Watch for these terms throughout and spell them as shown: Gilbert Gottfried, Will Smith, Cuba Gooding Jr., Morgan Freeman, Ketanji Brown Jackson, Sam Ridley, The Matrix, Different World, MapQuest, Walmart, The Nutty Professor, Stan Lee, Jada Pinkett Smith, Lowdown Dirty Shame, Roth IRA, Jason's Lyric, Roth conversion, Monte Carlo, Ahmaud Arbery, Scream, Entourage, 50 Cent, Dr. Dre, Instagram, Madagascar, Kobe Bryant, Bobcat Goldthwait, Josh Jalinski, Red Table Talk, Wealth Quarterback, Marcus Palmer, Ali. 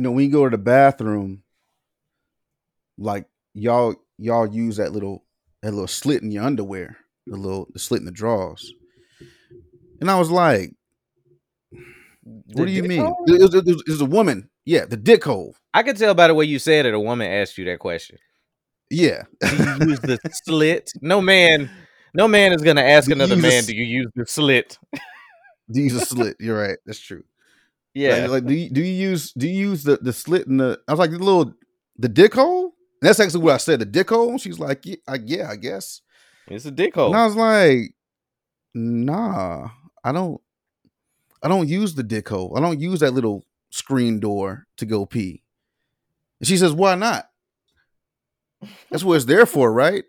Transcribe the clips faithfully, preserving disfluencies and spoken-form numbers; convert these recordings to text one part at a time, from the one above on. you know, when you go to the bathroom, like y'all y'all use that little that little slit in your underwear, the little the slit in the drawers. And I was like, what do you mean? It's a woman. Yeah, the dick hole. I could tell by the way you said it, a woman asked you that question. Yeah. Do you use the slit? No man, no man is gonna ask do another man, a, do you use the slit? Do you use a slit? You're right. That's true. Yeah. Like, like do you do you use do you use the, the slit in the I was like the little the dick hole? And that's actually what I said, the dick hole. She's like, yeah, I, yeah, I guess. It's a dick hole. And I was like, nah, I don't I don't use the dick hole. I don't use that little screen door to go pee. And she says, why not? That's what it's there for, right?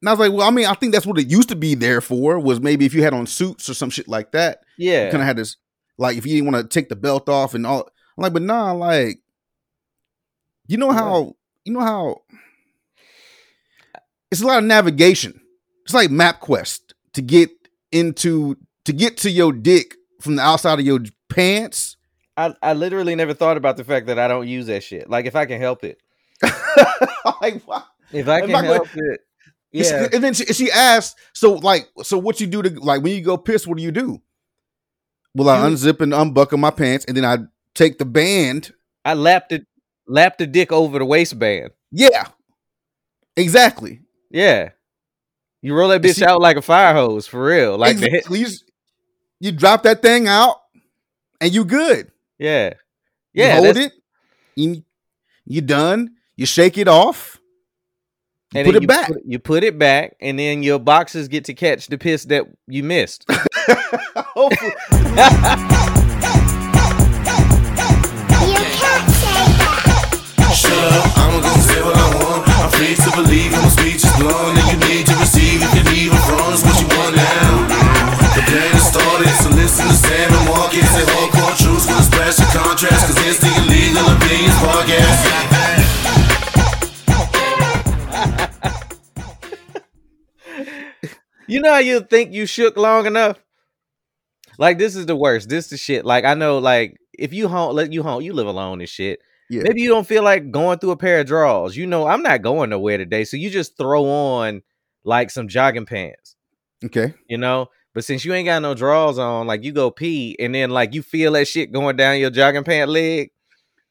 And I was like, well, I mean, I think that's what it used to be there for, was maybe if you had on suits or some shit like that. Yeah. You kind of had this, like, if you didn't want to take the belt off and all. I'm like, but nah, like, you know how, you know how, it's a lot of navigation. It's like MapQuest to get into, to get to your dick from the outside of your pants. I, I literally never thought about the fact that I don't use that shit. Like, if I can help it. Like, wow. If I can if I help go, it. Yeah. And then she, she asked, so like, so what you do to, like, when you go piss, what do you do? Well, I you, unzip and unbuckle my pants, and then I take the band. I lap the, lap the dick over the waistband. Yeah. Exactly. Yeah. You roll that bitch she, out like a fire hose, for real. Like exactly. the, You drop that thing out, and you good. Yeah. Yeah. You hold it. You, you done. You shake it off. And put it you back. Put, you put it back, and then your boxers get to catch the piss that you missed. Hopefully. Shut up. I'm going to say what I want. I'm free to believe my speech is blown, and you need to receive if you leave it wrong. It's what you want now. The plan is started, so listen to Sam and walk in. Say hardcore truths with a splash of contrast, because it's the Illegal Opinions podcast. You know how you think you shook long enough? Like, this is the worst. This is the shit. Like, I know, like, if you home, let you home, you live alone and shit. Yeah. Maybe you don't feel like going through a pair of drawers. You know, I'm not going nowhere today. So you just throw on, like, some jogging pants. Okay. You know? But since you ain't got no drawers on, like, you go pee, and then, like, you feel that shit going down your jogging pant leg.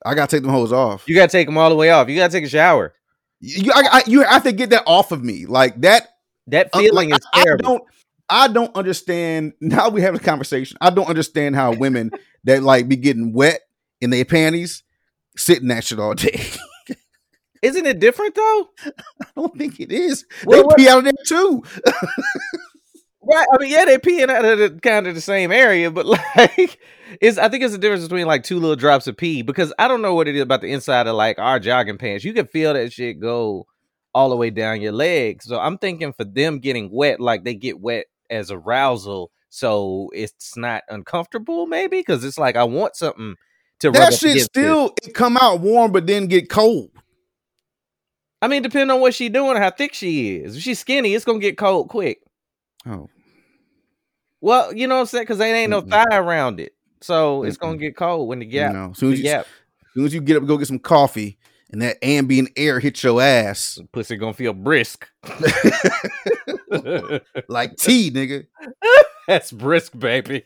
I got to take them hoes off. You got to take them all the way off. You got to take a shower. You, I, I, you have to get that off of me. Like, that That feeling uh, like, is I, terrible. I don't, I don't understand. Now we have a conversation. I don't understand how women that, like, be getting wet in their panties sit in that shit all day. Isn't it different, though? I don't think it is. Well, they what? pee out of there, too. Right, I mean, yeah, they're peeing out of the, kind of the same area, but like, it's I think it's the difference between like two little drops of pee, because I don't know what it is about the inside of like our jogging pants. You can feel that shit go all the way down your legs. So I'm thinking for them getting wet, like they get wet as arousal, so it's not uncomfortable, maybe, because it's like I want something to that rub shit still it come out warm, but then get cold. I mean, depending on what she's doing, how thick she is. If she's skinny, it's gonna get cold quick. Oh, well, you know what I'm saying? Because there ain't no thigh around it. So it's going to get cold when the gap. You know, soon as, you, gap. soon as you get up and go get some coffee and that ambient air hits your ass. Pussy going to feel brisk. Like tea, nigga. That's brisk, baby.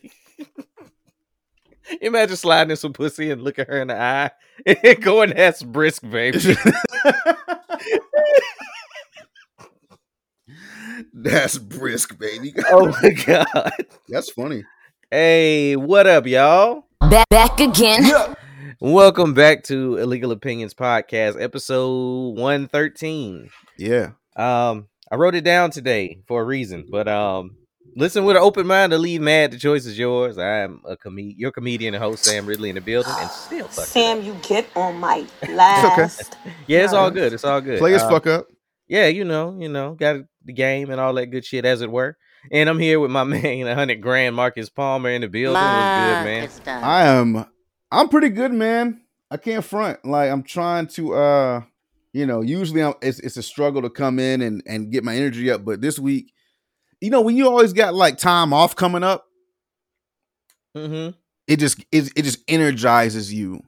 Imagine sliding in some pussy and looking her in the eye and going, that's brisk, baby. That's brisk, baby. Oh my god, that's funny. Hey, what up, y'all? Back, back again. Yeah. Welcome back to Illegal Opinions Podcast, episode one thirteen. Yeah. Um, I wrote it down today for a reason, but um, listen with an open mind or leave mad. The choice is yours. I'm a comedian, your comedian and host, Sam Ridley, in the building, and still fuck Sam, up. You get on my last. Okay. Yeah, it's all good. It's all good. Play his um, fuck up. Yeah, you know, you know, got the game and all that good shit, as it were. And I'm here with my man, one hundred grand, Marcus Palmer, in the building. What's good, man? I am, I'm pretty good, man. I can't front. Like, I'm trying to, uh, you know, usually I'm, it's it's a struggle to come in and, and get my energy up. But this week, you know, when you always got like time off coming up, mm-hmm. it just it, it just energizes you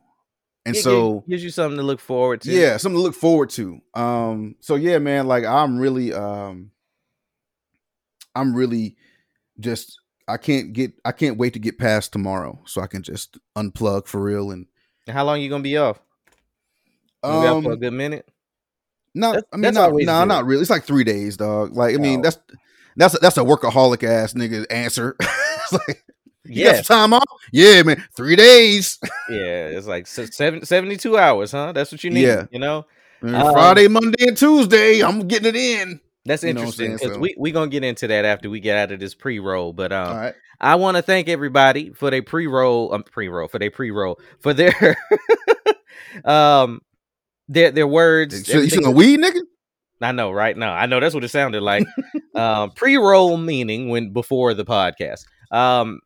And it so gives you something to look forward to. Yeah, something to look forward to. Um, so yeah, man, like I'm really, um, I'm really just, I can't get, I can't wait to get past tomorrow so I can just unplug for real. And, and how long are you gonna be off? You um, gonna be off for a good minute. No, that's, I mean, no, nah, not really. It's like three days, dog. Like, I mean, oh. that's that's a, that's a workaholic ass nigga answer. It's like, yeah, you got some time off. Yeah, man, three days. Yeah, it's like seven, seventy-two hours, huh? That's what you need. Yeah. You know, um, Friday, Monday, and Tuesday. I'm getting it in. That's interesting because you know so. we we gonna get into that after we get out of this pre-roll. But um, all right. I want to thank everybody for their pre-roll, um, pre-roll for their pre-roll for their um. Their their words. You should a weed, nigga? I know, right? No, I know that's what it sounded like. um, pre-roll meaning when before the podcast. Um,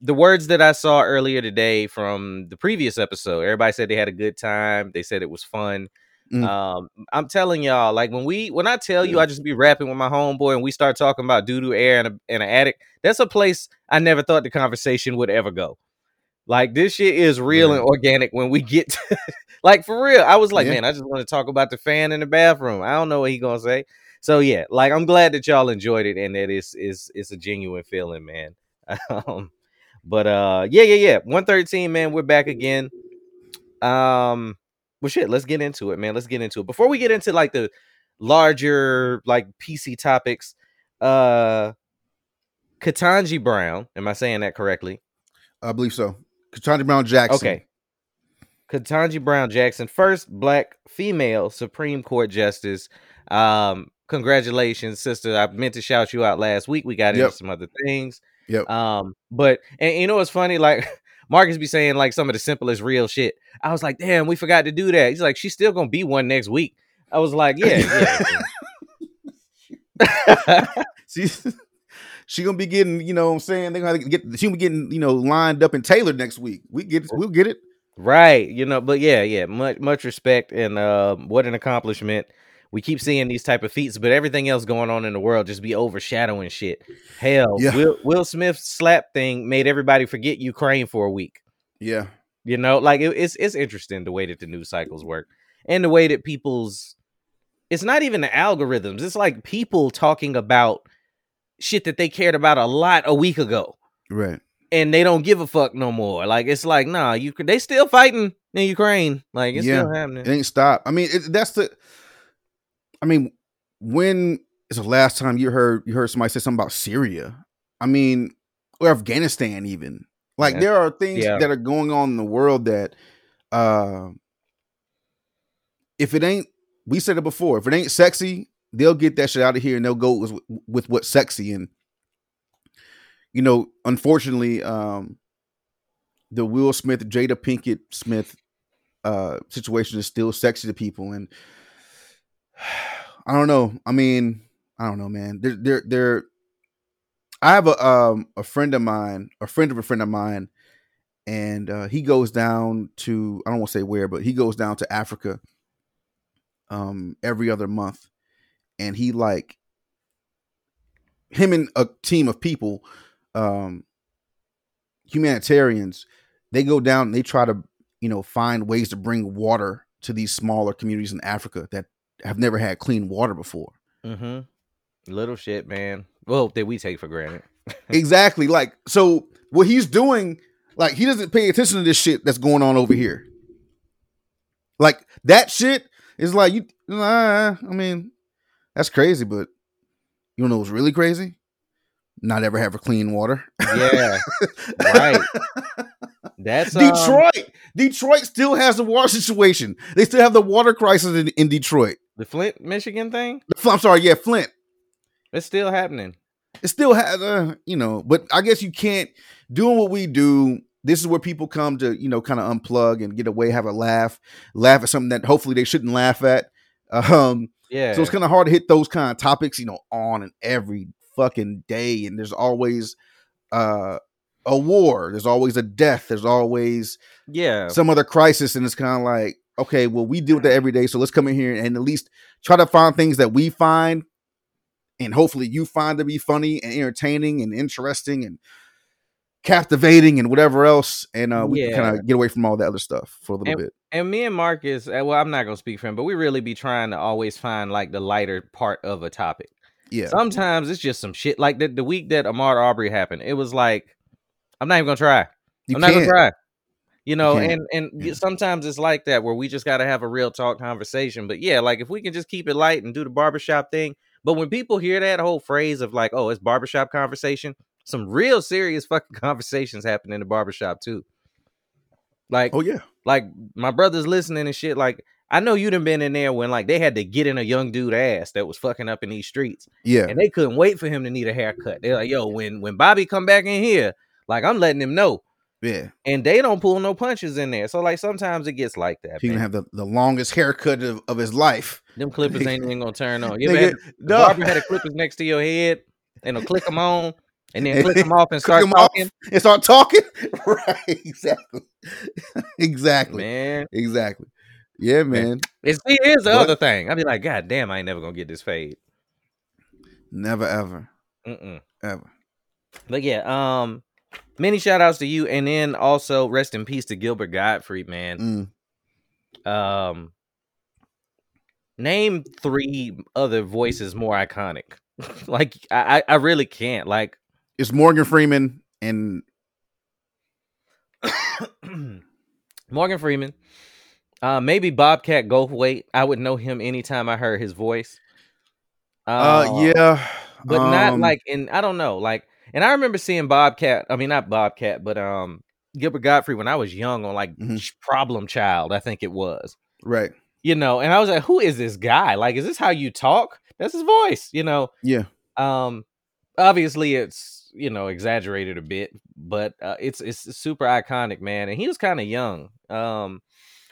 the words that I saw earlier today from the previous episode. Everybody said they had a good time. They said it was fun. Mm. Um, I'm telling y'all, like when we when I tell you, I just be rapping with my homeboy and we start talking about doo doo air and a, and an attic. That's a place I never thought the conversation would ever go. Like this shit is real yeah. and organic when we get to like for real. I was like, yeah. man, I just want to talk about the fan in the bathroom. I don't know what he gonna say. So yeah, like I'm glad that y'all enjoyed it and that it's it's it's a genuine feeling, man. Um, but uh, yeah, yeah, yeah. one thirteen, man, we're back again. Um, well, shit, let's get into it, man. Let's get into it before we get into like the larger like P C topics. Uh, Ketanji Brown, am I saying that correctly? I believe so. Ketanji Brown Jackson. Okay. Ketanji Brown Jackson, first black female Supreme Court justice. Um, congratulations, sister. I meant to shout you out last week. We got yep. into some other things. Yep. Um, but and you know what's funny? Like Marcus be saying like some of the simplest real shit. I was like, damn, we forgot to do that. He's like, she's still gonna be one next week. I was like, yeah, yeah. She's She gonna be getting, you know what I'm saying? They're gonna get she gonna be getting, you know, lined up and tailored next week. We get we'll get it. Right. You know, but yeah, yeah. Much much respect and uh, what an accomplishment. We keep seeing these type of feats, but everything else going on in the world just be overshadowing shit. Hell, yeah. Will Will Smith's slap thing made everybody forget Ukraine for a week. Yeah. You know, like it, it's it's interesting the way that the news cycles work and the way that people's it's not even the algorithms, it's like people talking about shit that they cared about a lot a week ago, right? And they don't give a fuck no more. Like it's like, nah, you they still fighting in Ukraine. Like it's yeah, still happening. It ain't stop. I mean, it, that's the. I mean, when is the last time you heard you heard somebody say something about Syria? I mean, or Afghanistan even. Like yeah. there are things yeah. that are going on in the world that, uh, if it ain't, we said it before. If it ain't sexy. They'll get that shit out of here and they'll go with, with what's sexy. And, you know, unfortunately, um, the Will Smith, Jada Pinkett Smith uh, situation is still sexy to people. And I don't know. I mean, I don't know, man. They're, they're, they're, I have a, um, a friend of mine, a friend of a friend of mine, and uh, he goes down to, I don't want to say where, but he goes down to Africa um, every other month. And he like him and a team of people, um, humanitarians, they go down and they try to, you know, find ways to bring water to these smaller communities in Africa that have never had clean water before. Mm-hmm. Little shit, man. Well, that we take for granted. Exactly. Like, so what he's doing, like he doesn't pay attention to this shit that's going on over here. Like that shit is like, you, nah, I mean, that's crazy, but you know what's really crazy? Not ever have a clean water. Yeah, right. That's um... Detroit. Detroit still has the water situation. They still have the water crisis in, in Detroit. The Flint, Michigan thing? The, I'm sorry, yeah, Flint. It's still happening. It still has, uh, you know, but I guess you can't, doing what we do, this is where people come to, you know, kind of unplug and get away, have a laugh, laugh at something that hopefully they shouldn't laugh at. Um, Yeah. So it's kind of hard to hit those kind of topics, you know, on and every fucking day. And there's always uh, a war. There's always a death. There's always yeah some other crisis. And it's kind of like, okay, well, we deal with that every day. So let's come in here and at least try to find things that we find. And hopefully you find to be funny and entertaining and interesting. And captivating and whatever else, and uh, we yeah. kind of get away from all that other stuff for a little and, bit. And me and Marcus, well, I'm not gonna speak for him, but we really be trying to always find like the lighter part of a topic. Yeah. Sometimes it's just some shit. Like the, the week that Ahmaud Arbery happened, it was like, I'm not even gonna try. You I'm can't. not gonna try. You know, you and and yeah. sometimes it's like that where we just gotta have a real talk conversation. But yeah, like if we can just keep it light and do the barbershop thing. But when people hear that whole phrase of like, oh, it's barbershop conversation, some real serious fucking conversations happen in the barbershop too. Like, oh yeah, like my brother's listening and shit. Like, I know you done been in there when like they had to get in a young dude ass that was fucking up in these streets. Yeah, and they couldn't wait for him to need a haircut. They're like, yo, when when Bobby come back in here, like I'm letting him know. Yeah, and they don't pull no punches in there. So like sometimes it gets like that. He man. Gonna have the, the longest haircut of, of his life. Them clippers ain't even gonna turn on. You ever had, no. Barbara had a clippers next to your head and they'll click them on. And then click them off and start talking. And start talking. Right. Exactly. Exactly. Man. Exactly. Yeah, man. It's, here's the what? other thing. I'd be like, God damn, I ain't never going to get this fade. Never, ever. Mm-mm. Ever. But yeah, um, many shout outs to you. And then also rest in peace to Gilbert Gottfried, man. Mm. Um, name three other voices more iconic. Like, I, I really can't. Like, it's Morgan Freeman and Morgan Freeman. Uh, maybe Bobcat Goldthwait. I would know him anytime I heard his voice. Uh, uh yeah. But um, not like in I don't know, like and I remember seeing Bobcat, I mean not Bobcat, but um Gilbert Gottfried when I was young on like mm-hmm. Problem Child, I think it was. Right. You know, and I was like, who is this guy? Like, is this how you talk? That's his voice, you know. Yeah. Um obviously it's you know, exaggerated a bit, but uh, it's it's super iconic, man. And he was kind of young. Um,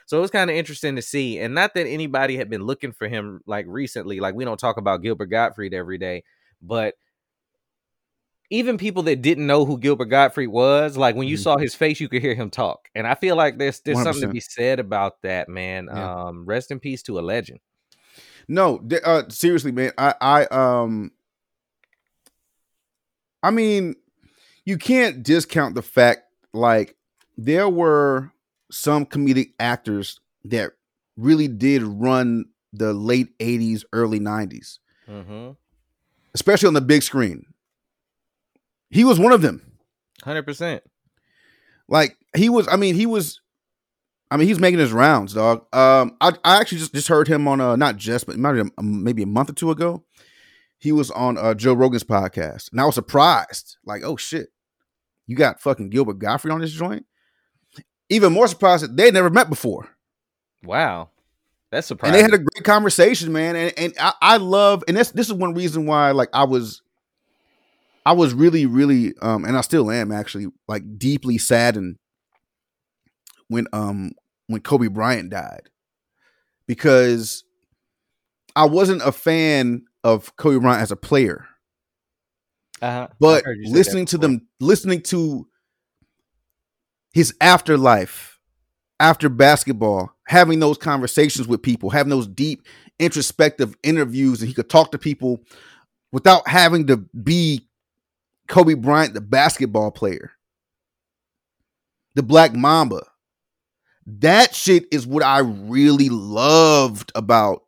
so it was kind of interesting to see. And not that anybody had been looking for him like recently. Like we don't talk about Gilbert Gottfried every day, but even people that didn't know who Gilbert Gottfried was, like when you mm-hmm. saw his face, you could hear him talk. And I feel like there's there's one hundred percent something to be said about that, man. Yeah. Um, rest in peace to a legend. No, uh, seriously, man. I, I, um, I mean, you can't discount the fact like there were some comedic actors that really did run the late eighties, early nineties, mm-hmm. especially on the big screen. He was one of them. one hundred percent. Like he was, I mean, he was, I mean, he's making his rounds, dog. Um, I, I actually just, just heard him on uh, not just, but maybe a month or two ago. He was on uh, Joe Rogan's podcast, and I was surprised. Like, oh shit, you got fucking Gilbert Gottfried on this joint. Even more surprised that they never met before. Wow, that's surprising. And they had a great conversation, man. And and I, I love, and this this is one reason why, like, I was, I was really, really, um, and I still am actually, like, deeply saddened when um when Kobe Bryant died, because I wasn't a fan of Kobe Bryant as a player, uh-huh. but listening to them, listening to his afterlife, after basketball, having those conversations with people, having those deep introspective interviews, and he could talk to people without having to be Kobe Bryant, the basketball player, the Black Mamba. That shit is what I really loved about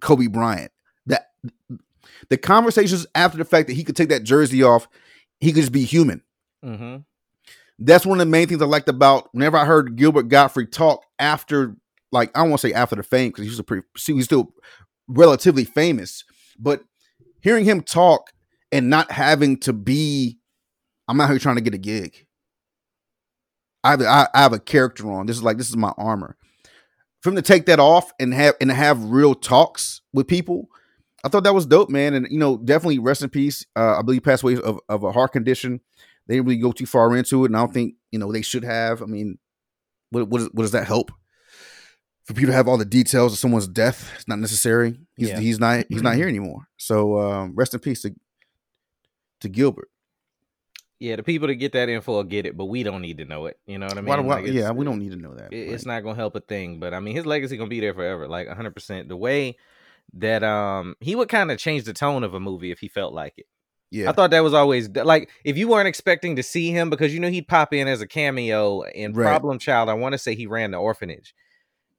Kobe Bryant. The conversations after the fact that he could take that jersey off, he could just be human. Mm-hmm. That's one of the main things I liked about whenever I heard Gilbert Gottfried talk after, like, I don't want to say after the fame because he was a pretty, he was still relatively famous, but hearing him talk and not having to be, I'm out here trying to get a gig. I have, I, I have a character on. This is like, this is my armor. For him to take that off and have, and have real talks with people, I thought that was dope, man. And, you know, definitely rest in peace. Uh, I believe he passed away of, of a heart condition. They didn't really go too far into it. And I don't think, you know, they should have. I mean, what what, is, what does that help? For people to have all the details of someone's death, it's not necessary. He's yeah. he's not he's not here anymore. So um, rest in peace to, to Gilbert. Yeah, the people that get that info will get it, but we don't need to know it. You know what I mean? Why, why, like yeah, we don't need to know that. It, right. It's not going to help a thing. But, I mean, his legacy going to be there forever, like one hundred percent. The way that um he would kind of change the tone of a movie if he felt like it, Yeah, I thought that was always like, if you weren't expecting to see him, because, you know, he'd pop in as a cameo in right. Problem Child. I want to say he ran the orphanage,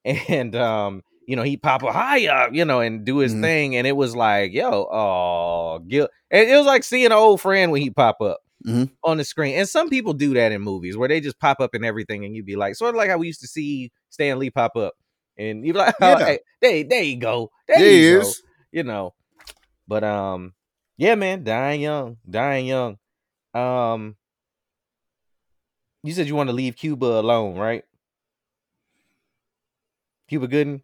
and um, you know, he'd pop a high up, you know, and do his mm-hmm. thing. And it was like, yo, oh, Gil. It was like seeing an old friend when he pop up mm-hmm. on the screen. And some people do that in movies where they just pop up in everything, and you'd be like, sort of like how we used to see Stan Lee pop up, and you'd be like, oh, yeah. hey, there, there you go, there, there you is. Go, you know. But um. Yeah, man, dying young, dying young. Um, you said you want to leave Cuba alone, right? Cuba Gooding?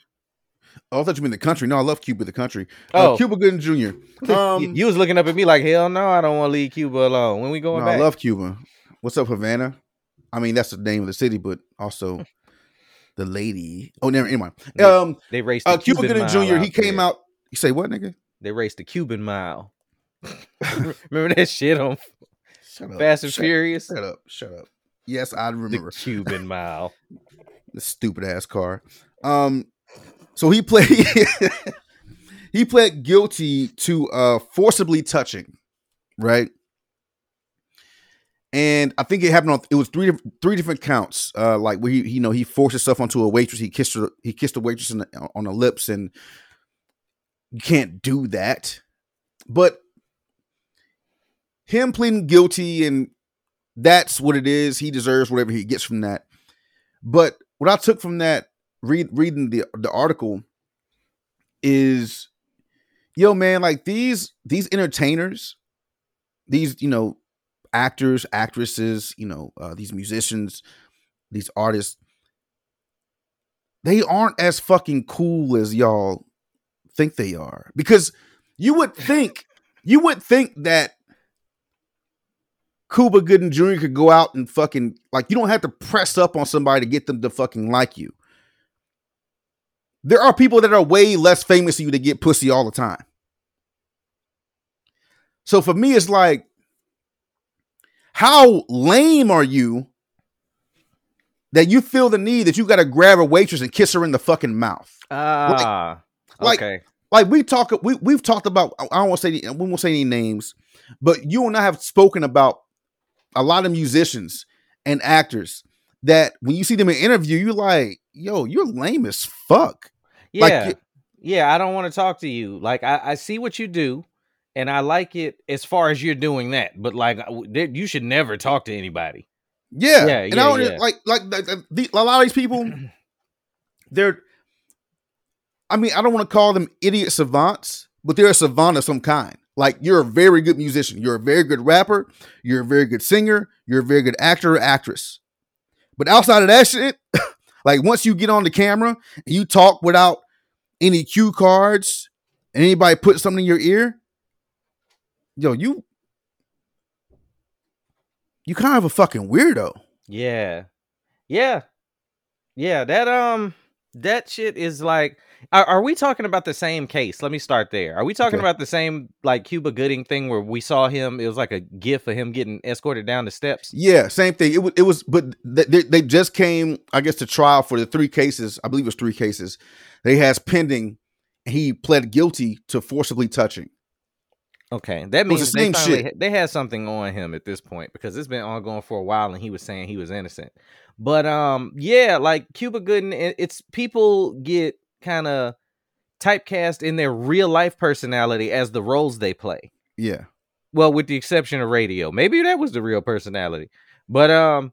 Oh, I thought you meant the country. No, I love Cuba, the country. Oh, uh, Cuba Gooding Junior Um, you, you was looking up at me like, hell no, I don't want to leave Cuba alone. When we going no, back? I love Cuba. What's up, Havana? I mean, that's the name of the city, but also the lady. Oh, never, never mind. Um, they, they raced the uh, Cuba Gooding Junior He came there. out. You say what, nigga? They raced the Cuban mile. Remember that shit on shut up, Fast and shut, Furious? Shut up, shut up. Yes, I remember. The Cuban mile. The stupid ass car. Um, so he played he pled guilty to uh forcibly touching, right? And I think it happened on it was three three different counts. Uh like where he you know, he forced himself onto a waitress, he kissed her he kissed the waitress in the, on the lips, and you can't do that. But him pleading guilty, and that's what it is. He deserves whatever he gets from that. But what I took from that, read, reading the the article, is, yo, man, like these these entertainers, these, you know, actors, actresses, you know, uh, these musicians, these artists, they aren't as fucking cool as y'all think they are. Because you would think, you would think that Cuba Gooding Junior could go out and fucking, like, you don't have to press up on somebody to get them to fucking like you. There are people that are way less famous than you that get pussy all the time. So for me, it's like, how lame are you that you feel the need that you got to grab a waitress and kiss her in the fucking mouth? Ah, like, okay. Like, like we talk, we we've talked about. I don't want to say we won't say any names, but you and I have spoken about a lot of musicians and actors that when you see them in an interview, you're like, yo, you're lame as fuck. Yeah. Like, yeah. I don't want to talk to you. Like, I, I see what you do and I like it as far as you're doing that, but like, you should never talk to anybody. Yeah. yeah and yeah, I don't yeah. like, like the, the, a lot of these people, they're, I mean, I don't want to call them idiot savants, but they're a savant of some kind. Like, you're a very good musician. You're a very good rapper. You're a very good singer. You're a very good actor or actress. But outside of that shit, like, once you get on the camera and you talk without any cue cards and anybody put something in your ear, yo, you, you kind of a fucking weirdo. Yeah. Yeah. Yeah. That, um, that shit is like, Are, are we talking about the same case? Let me start there. Are we talking okay. about the same, like, Cuba Gooding thing where we saw him? It was like a gif of him getting escorted down the steps. Yeah, same thing. It was, it was, but they, they just came, I guess, to trial for the three cases. I believe it was three cases. They has pending. He pled guilty to forcibly touching. Okay, that means the they, finally, shit. they had something on him at this point, because it's been ongoing for a while, and he was saying he was innocent. But um, yeah, like Cuba Gooding, it's people get kind of typecast in their real life personality as the roles they play. Yeah. Well, with the exception of radio, maybe that was the real personality. But um,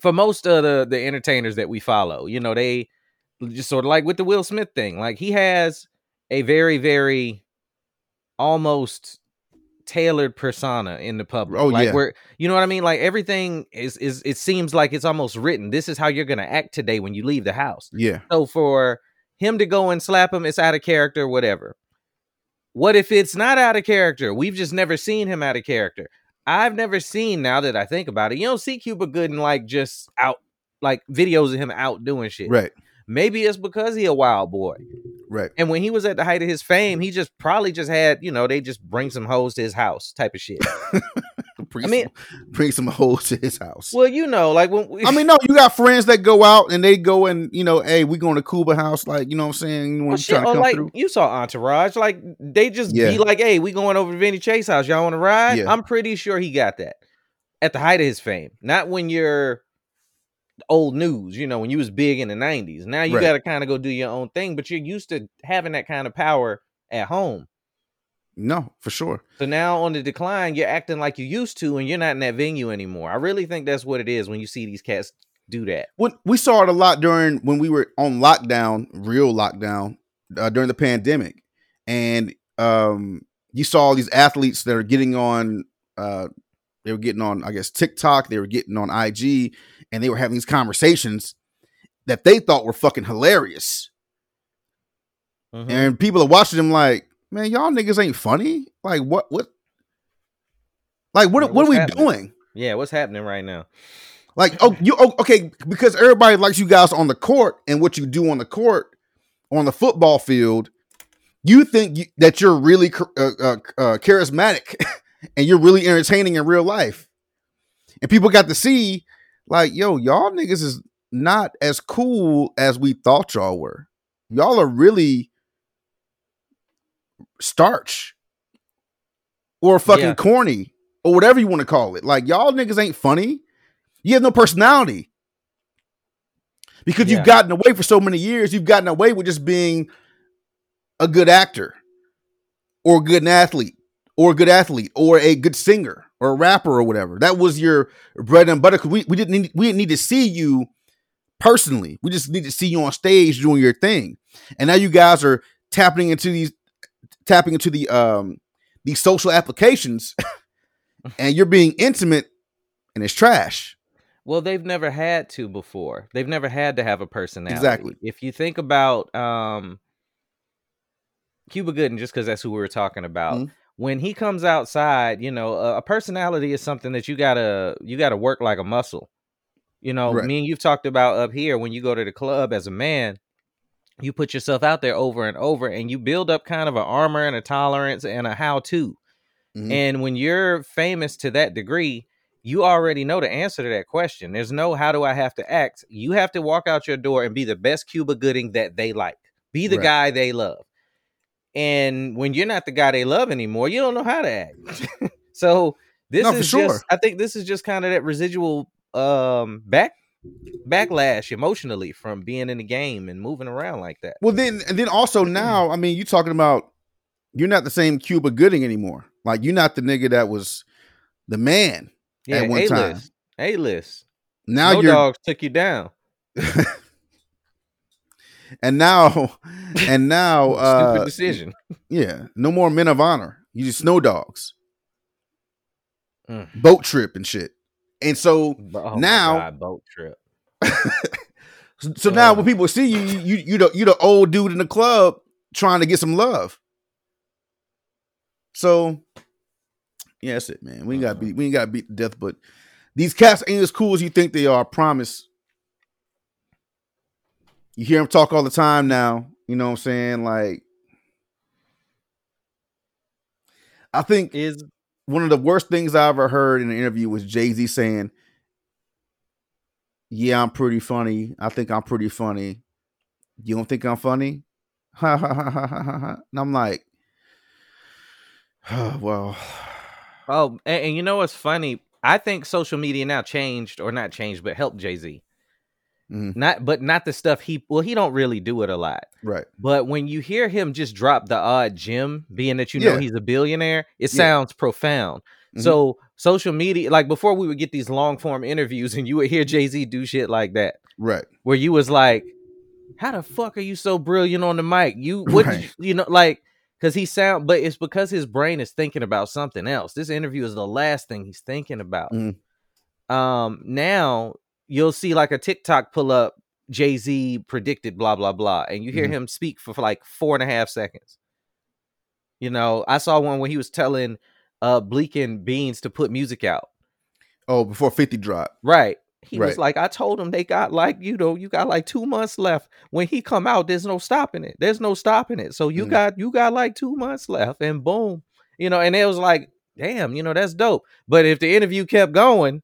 for most of the the entertainers that we follow, you know, they just sort of like with the Will Smith thing. Like, he has a very, very almost tailored persona in the public. Oh, like, yeah. Where, you know what I mean? Like, everything is is it seems like it's almost written. This is how you're gonna act today when you leave the house. Yeah. So for him to go and slap him, it's out of character, whatever. What if it's not out of character? We've just never seen him out of character. I've never seen, now that I think about it, you don't see Cuba Gooding like just out, like videos of him out doing shit. Right. Maybe it's because he a wild boy. Right. And when he was at the height of his fame, he just probably just had, you know, they just bring some hoes to his house type of shit. bring, I mean, some, bring some hoes to his house. Well, you know, like when we, I mean, no, you got friends that go out and they go and, you know, hey, we going to Cuba house, like, you know what I'm saying? You, well, shit, to come like, through. You saw Entourage, like they just yeah. be like, hey, we going over to Vinny Chase house. Y'all want to ride? Yeah. I'm pretty sure he got that at the height of his fame. Not when you're old news, you know, when you was big in the nineties. Now you right. got to kind of go do your own thing, but you're used to having that kind of power at home. No, for sure. So now on the decline, you're acting like you used to, and you're not in that venue anymore. I really think that's what it is when you see these cats do that. When we saw it a lot during when we were on lockdown, real lockdown, uh, during the pandemic, and um, you saw all these athletes that are getting on. Uh, they were getting on, I guess, TikTok. They were getting on I G, and they were having these conversations that they thought were fucking hilarious, uh-huh. and people are watching them like, man, y'all niggas ain't funny. Like what? What? Like what? What's what are we happening? doing? Yeah, what's happening right now? Like, oh, you oh, okay? Because everybody likes you guys on the court, and what you do on the court, on the football field, you think you, that you're really uh, uh, uh, charismatic, and you're really entertaining in real life, and people got to see, like, yo, y'all niggas is not as cool as we thought y'all were. Y'all are really starch or fucking yeah. corny or whatever you want to call it. Like, y'all niggas ain't funny. You have no personality because yeah. you've gotten away for so many years. You've gotten away with just being a good actor or a good athlete or a good athlete or a good singer or a rapper or whatever. That was your bread and butter. We, we didn't need, we didn't need to see you personally. We just need to see you on stage doing your thing. And now you guys are tapping into these tapping into the um the social applications and you're being intimate and it's trash. Well, they've never had to before. They've never had to have a personality. Exactly. If you think about um Cuba Gooding, just because that's who we were talking about, mm-hmm. when he comes outside, you know, a, a personality is something that you gotta you gotta work like a muscle. You know, right. me and you've talked about up here when you go to the club as a man. You put yourself out there over and over and you build up kind of an armor and a tolerance and a how to. Mm-hmm. And when you're famous to that degree, you already know the answer to that question. There's no how do I have to act. You have to walk out your door and be the best Cuba Gooding that they like. Be the right. guy they love. And when you're not the guy they love anymore, you don't know how to act. so this no, is sure. just, I think this is just kind of that residual um, back. backlash emotionally from being in the game and moving around like that. Well, then, and then also now, I mean, you talking about you're not the same Cuba Gooding anymore. Like, you're not the nigga that was the man yeah, at one A-list. time. A list. Now no your dogs took you down, and now, and now, uh, stupid decision. Yeah, no more men of honor. You just snow dogs, mm. boat trip and shit. And so oh now, God, boat trip. so so uh, now, when people see you, you you the you the old dude in the club trying to get some love. So, yeah, that's it, man. We ain't uh-huh. got beat. We ain't got beat to death. But these cats ain't as cool as you think they are. I promise. You hear them talk all the time now. You know what I'm saying? Like, I think is. One of the worst things I ever heard in an interview was Jay-Z saying, yeah, I'm pretty funny. I think I'm pretty funny. You don't think I'm funny? Ha ha ha ha ha ha. And I'm like, oh, well. Oh, and, and you know what's funny? I think social media now changed or not changed, but helped Jay-Z. Mm. Not, but not the stuff he, well, he don't really do it a lot. Right. But when you hear him just drop the odd gem, being that, you yeah. know, he's a billionaire, it yeah. sounds profound. Mm-hmm. So social media, like before we would get these long form interviews and you would hear Jay-Z do shit like that. Right. Where you was like, how the fuck are you so brilliant on the mic? You, what, right. you, you know, like, cause he sound, but it's because his brain is thinking about something else. This interview is the last thing he's thinking about. Mm. Um, now, you'll see like a TikTok pull up, Jay-Z predicted blah, blah, blah. And you hear mm-hmm. him speak for, for like four and a half seconds. You know, I saw one where he was telling uh, Bleak and Beans to put music out. Oh, before fifty dropped. Right. He right. was like, I told him they got like, you know, you got like two months left. When he come out, there's no stopping it. There's no stopping it. So you mm-hmm. got, you got like two months left and boom, you know, and it was like, damn, you know, that's dope. But if the interview kept going,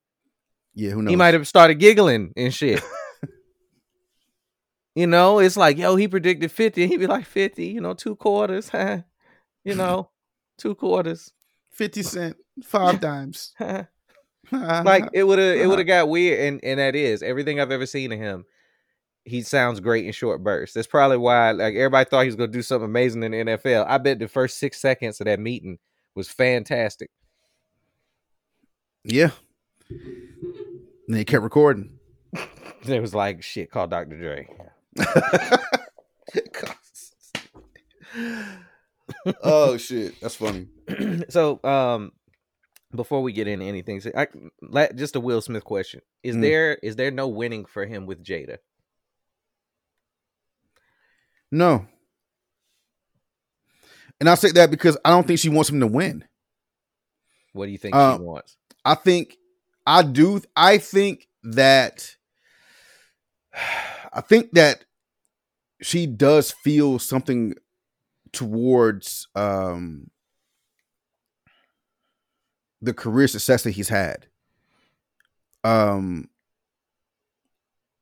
yeah, who knows? He might have started giggling and shit. You know, it's like, yo, he predicted fifty. He'd be like, fifty, you know, two quarters. Huh? You know, two quarters. fifty cent, five dimes. Like, it would have it would have got weird. And, and that is everything I've ever seen of him. He sounds great in short bursts. That's probably why, like, everybody thought he was going to do something amazing in the N F L. I bet the first six seconds of that meeting was fantastic. Yeah. And they kept recording. And it was like, shit, call Doctor Dre. Oh shit, that's funny. So um before we get into anything, so I, just a Will Smith question, is mm. there is there no winning for him with Jada? No. And I say that because I don't think she wants him to win. What do you think um, she wants? I think I do I think that I think that she does feel something towards um, the career success that he's had. Um,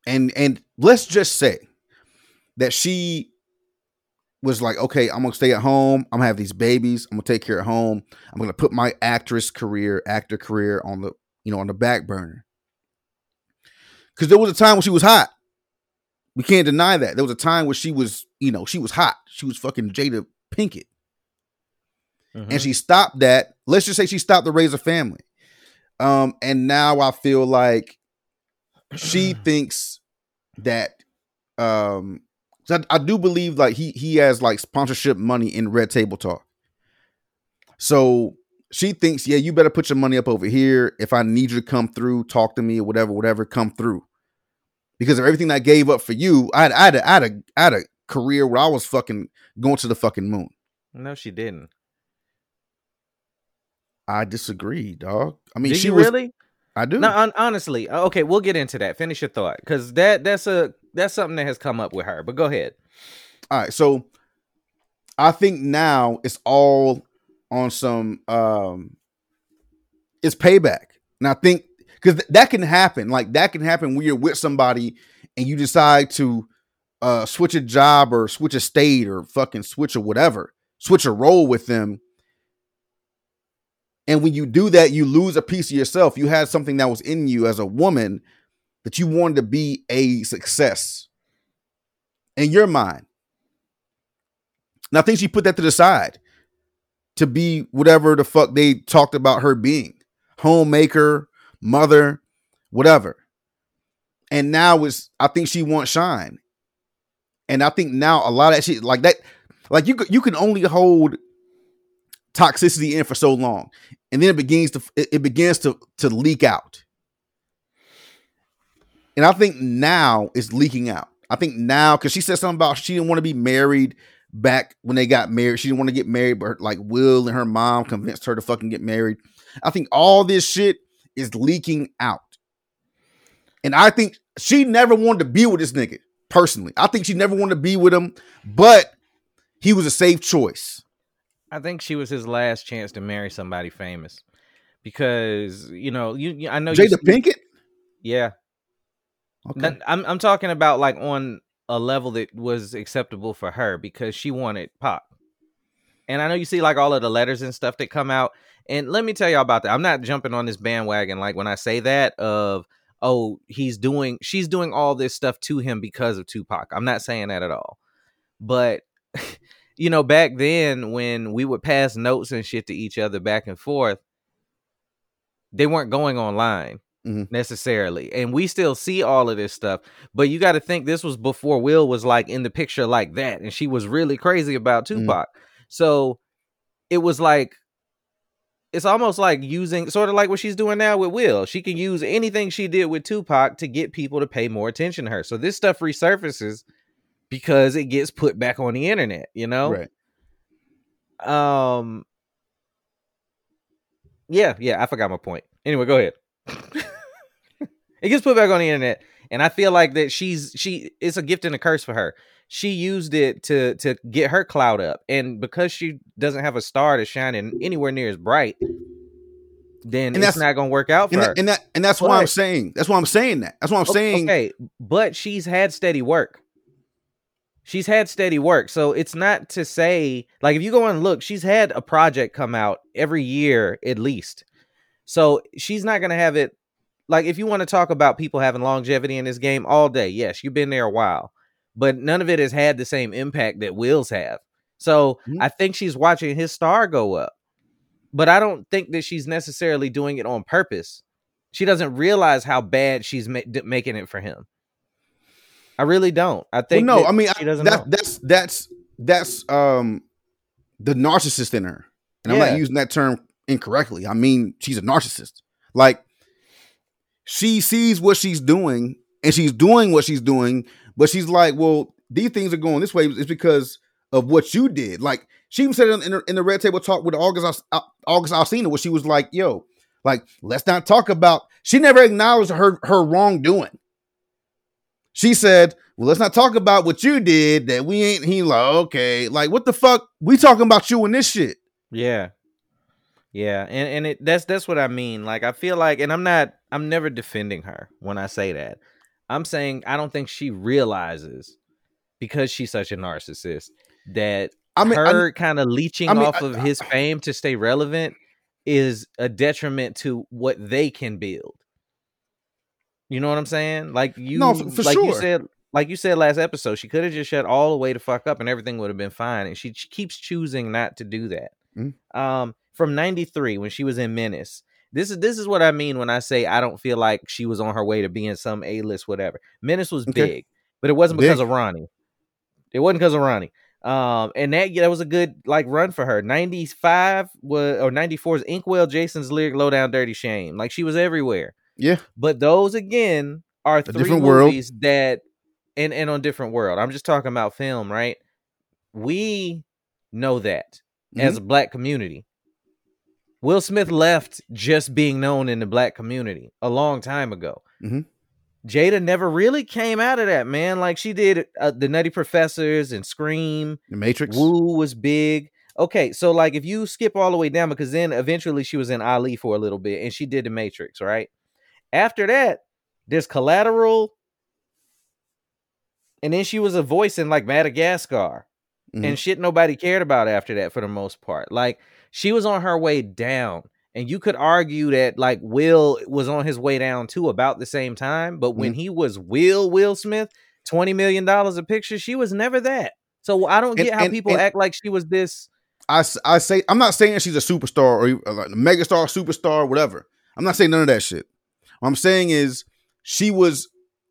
and and let's just say that she was like, okay, I'm going to stay at home. I'm going to have these babies. I'm going to take care of home. I'm going to put my actress career, actor career on the, you know, on the back burner. Because there was a time when she was hot. We can't deny that. There was a time where she was, you know, she was hot. She was fucking Jada Pinkett. Uh-huh. And she stopped that. Let's just say she stopped to raise a family. Um, and now I feel like she thinks that, um, I, I do believe like he, he has like sponsorship money in Red Table Talk. So she thinks, yeah, you better put your money up over here. If I need you to come through, talk to me or whatever, whatever, come through. Because of everything I gave up for you, I had, I, had a, I, had a, I had a career where I was fucking going to the fucking moon. No, she didn't. I disagree, dog. I mean, Did she you was, really? I do. No, on, honestly, okay, we'll get into that. Finish your thought, because that that's a that's something that has come up with her. But go ahead. All right, so I think now it's all on some. Um, it's payback, and I think. Because that can happen. Like, that can happen when you're with somebody and you decide to uh, switch a job or switch a state or fucking switch or whatever. Switch a role with them. And when you do that, you lose a piece of yourself. You had something that was in you as a woman that you wanted to be a success in your mind. And I think she put that to the side to be whatever the fuck they talked about her being. Homemaker, mother, whatever. And now it's, I think she wants shine. And I think now a lot of that shit like that, like you you can only hold toxicity in for so long. And then it begins to, it begins to, to leak out. And I think now it's leaking out. I think now, cause she said something about, she didn't want to be married back when they got married. She didn't want to get married, but her, like Will and her mom convinced her to fucking get married. I think all this shit is leaking out. And I think she never wanted to be with this nigga, personally. I think she never wanted to be with him, but he was a safe choice. I think she was his last chance to marry somebody famous. Because, you know, you I know Jada you, Pinkett? Yeah. Okay. I'm I'm talking about like on a level that was acceptable for her because she wanted pop. And I know you see like all of the letters and stuff that come out. And let me tell y'all about that. I'm not jumping on this bandwagon. Like when I say that of, oh, he's doing, she's doing all this stuff to him because of Tupac. I'm not saying that at all. But, you know, back then when we would pass notes and shit to each other back and forth, they weren't going online mm-hmm. necessarily. And we still see all of this stuff. But you got to think this was before Will was like in the picture like that. And she was really crazy about Tupac. Mm-hmm. So it was like, it's almost like using sort of like what she's doing now with Will. She can use anything she did with Tupac to get people to pay more attention to her. So this stuff resurfaces because it gets put back on the internet, you know? Right. Um. Yeah. Yeah. I forgot my point. Anyway, go ahead. It gets put back on the internet. And I feel like that she's, she, it's a gift and a curse for her. She used it to to get her clout up. And because she doesn't have a star to shine in anywhere near as bright, then and it's not gonna work out for and that, her. And that and that's but, why I'm saying that's why I'm saying that. That's why I'm saying okay, but she's had steady work. She's had steady work. So it's not to say, like, if you go and look, she's had a project come out every year at least. So she's not gonna have it. Like, if you want to talk about people having longevity in this game all day, yes, you've been there a while, but none of it has had the same impact that Will's have. So mm-hmm. I think she's watching his star go up, but I don't think that she's necessarily doing it on purpose. She doesn't realize how bad she's ma- making it for him. I really don't. I think well, no. I mean, she doesn't that, know. that's that's that's um the narcissist in her, and yeah. I'm not using that term incorrectly. I mean, she's a narcissist. Like. She sees what she's doing and she's doing what she's doing, but she's like, well, these things are going this way. It's because of what you did. Like, she even said in, in the Red Table Talk with August, August Alcina, where she was like, yo, like, let's not talk about, she never acknowledged her, her wrongdoing. She said, well, let's not talk about what you did that we ain't, he like, okay, like, what the fuck? We talking about you and this shit. Yeah. Yeah, and, and it that's that's what I mean. Like, I feel like, and I'm not, I'm never defending her when I say that. I'm saying I don't think she realizes, because she's such a narcissist, that I mean, her kind of leeching I mean, off I, of I, his I, fame to stay relevant is a detriment to what they can build. You know what I'm saying? Like you, no, for, for like sure. you said, like you said last episode, she could have just shut all the way to fuck up and everything would have been fine, and she, she keeps choosing not to do that. Mm-hmm. Um. From ninety-three, when she was in Menace. This is this is what I mean when I say I don't feel like she was on her way to being some A-list, whatever. Menace was okay. big, but it wasn't big. because of Ronnie. It wasn't because of Ronnie. Um, and that, that was a good like run for her. ninety-five was or ninety-four is Inkwell, Jason's Lyric, Lowdown Dirty Shame. Like, she was everywhere. Yeah. But those again are a three movies world. that and, and on Different World. I'm just talking about film, right? We know that mm-hmm. as a black community. Will Smith left just being known in the black community a long time ago. Mm-hmm. Jada never really came out of that, man. Like, she did uh, The Nutty Professors and Scream. The Matrix. Woo was big. Okay, so like if you skip all the way down, because then eventually she was in Ali for a little bit and she did The Matrix, right? After that, there's Collateral. And then she was a voice in like Madagascar mm-hmm. and shit nobody cared about after that for the most part. Like, she was on her way down, and you could argue that like Will was on his way down too about the same time. But when mm-hmm. he was Will, Will Smith, twenty million dollars a picture, she was never that. So I don't get and, how and, people and act like she was this. I, I say, I'm not saying she's a superstar or like a megastar, superstar, whatever. I'm not saying none of that shit. What I'm saying is she was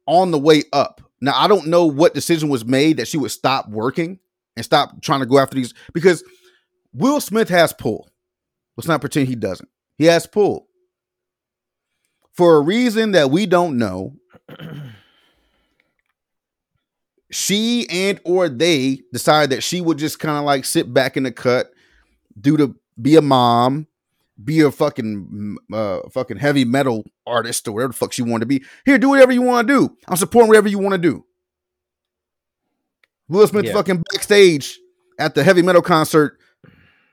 on the way up. Now, I don't know what decision was made that she would stop working and stop trying to go after these, because Will Smith has pull. Let's not pretend he doesn't. He has pull. For a reason that we don't know, she and or they decided that she would just kind of like sit back in the cut, do the be a mom, be a fucking uh, fucking heavy metal artist or whatever the fuck she wanted to be. Here, do whatever you want to do. I'm supporting whatever you want to do. Will Smith yeah. fucking backstage at the heavy metal concert,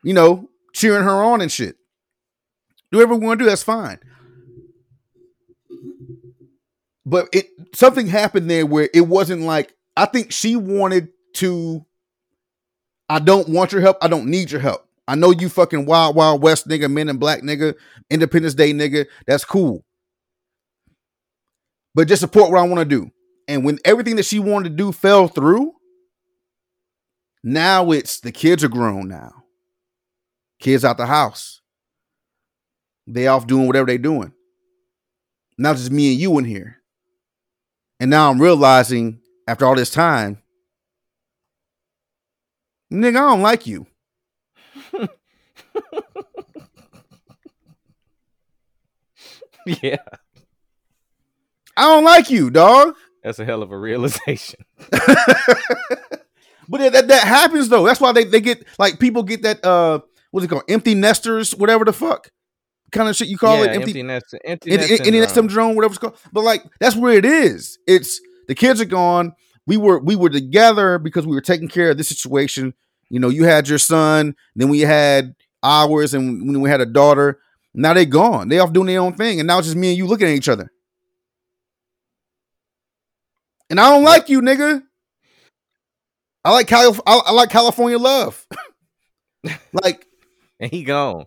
you know, cheering her on and shit. Do whatever we want to do, that's fine. But it something happened there where it wasn't like, I think she wanted to, I don't want your help, I don't need your help. I know you fucking wild, wild west nigga, Men in Black nigga, Independence Day nigga, that's cool. But just support what I want to do. And when everything that she wanted to do fell through, now it's the kids are grown now. Kids out the house. They off doing whatever they doing. Not just me and you in here. And now I'm realizing after all this time, nigga, I don't like you. Yeah. I don't like you, dog. That's a hell of a realization. But that, that happens, though. That's why they, they get, like, people get that, uh, what's it called? Empty nesters, whatever the fuck kind of shit you call yeah, it. Empty, empty nest, empty nest, empty, empty nest syndrome, whatever it's called. But like, that's where it is. It's the kids are gone. We were, we were together because we were taking care of this situation. You know, you had your son, then we had ours, and when we had a daughter, Now they're gone. They off doing their own thing. And now it's just me and you looking at each other. And I don't like you, nigga. I like Calif- I, I like California Love. Like, and he gone.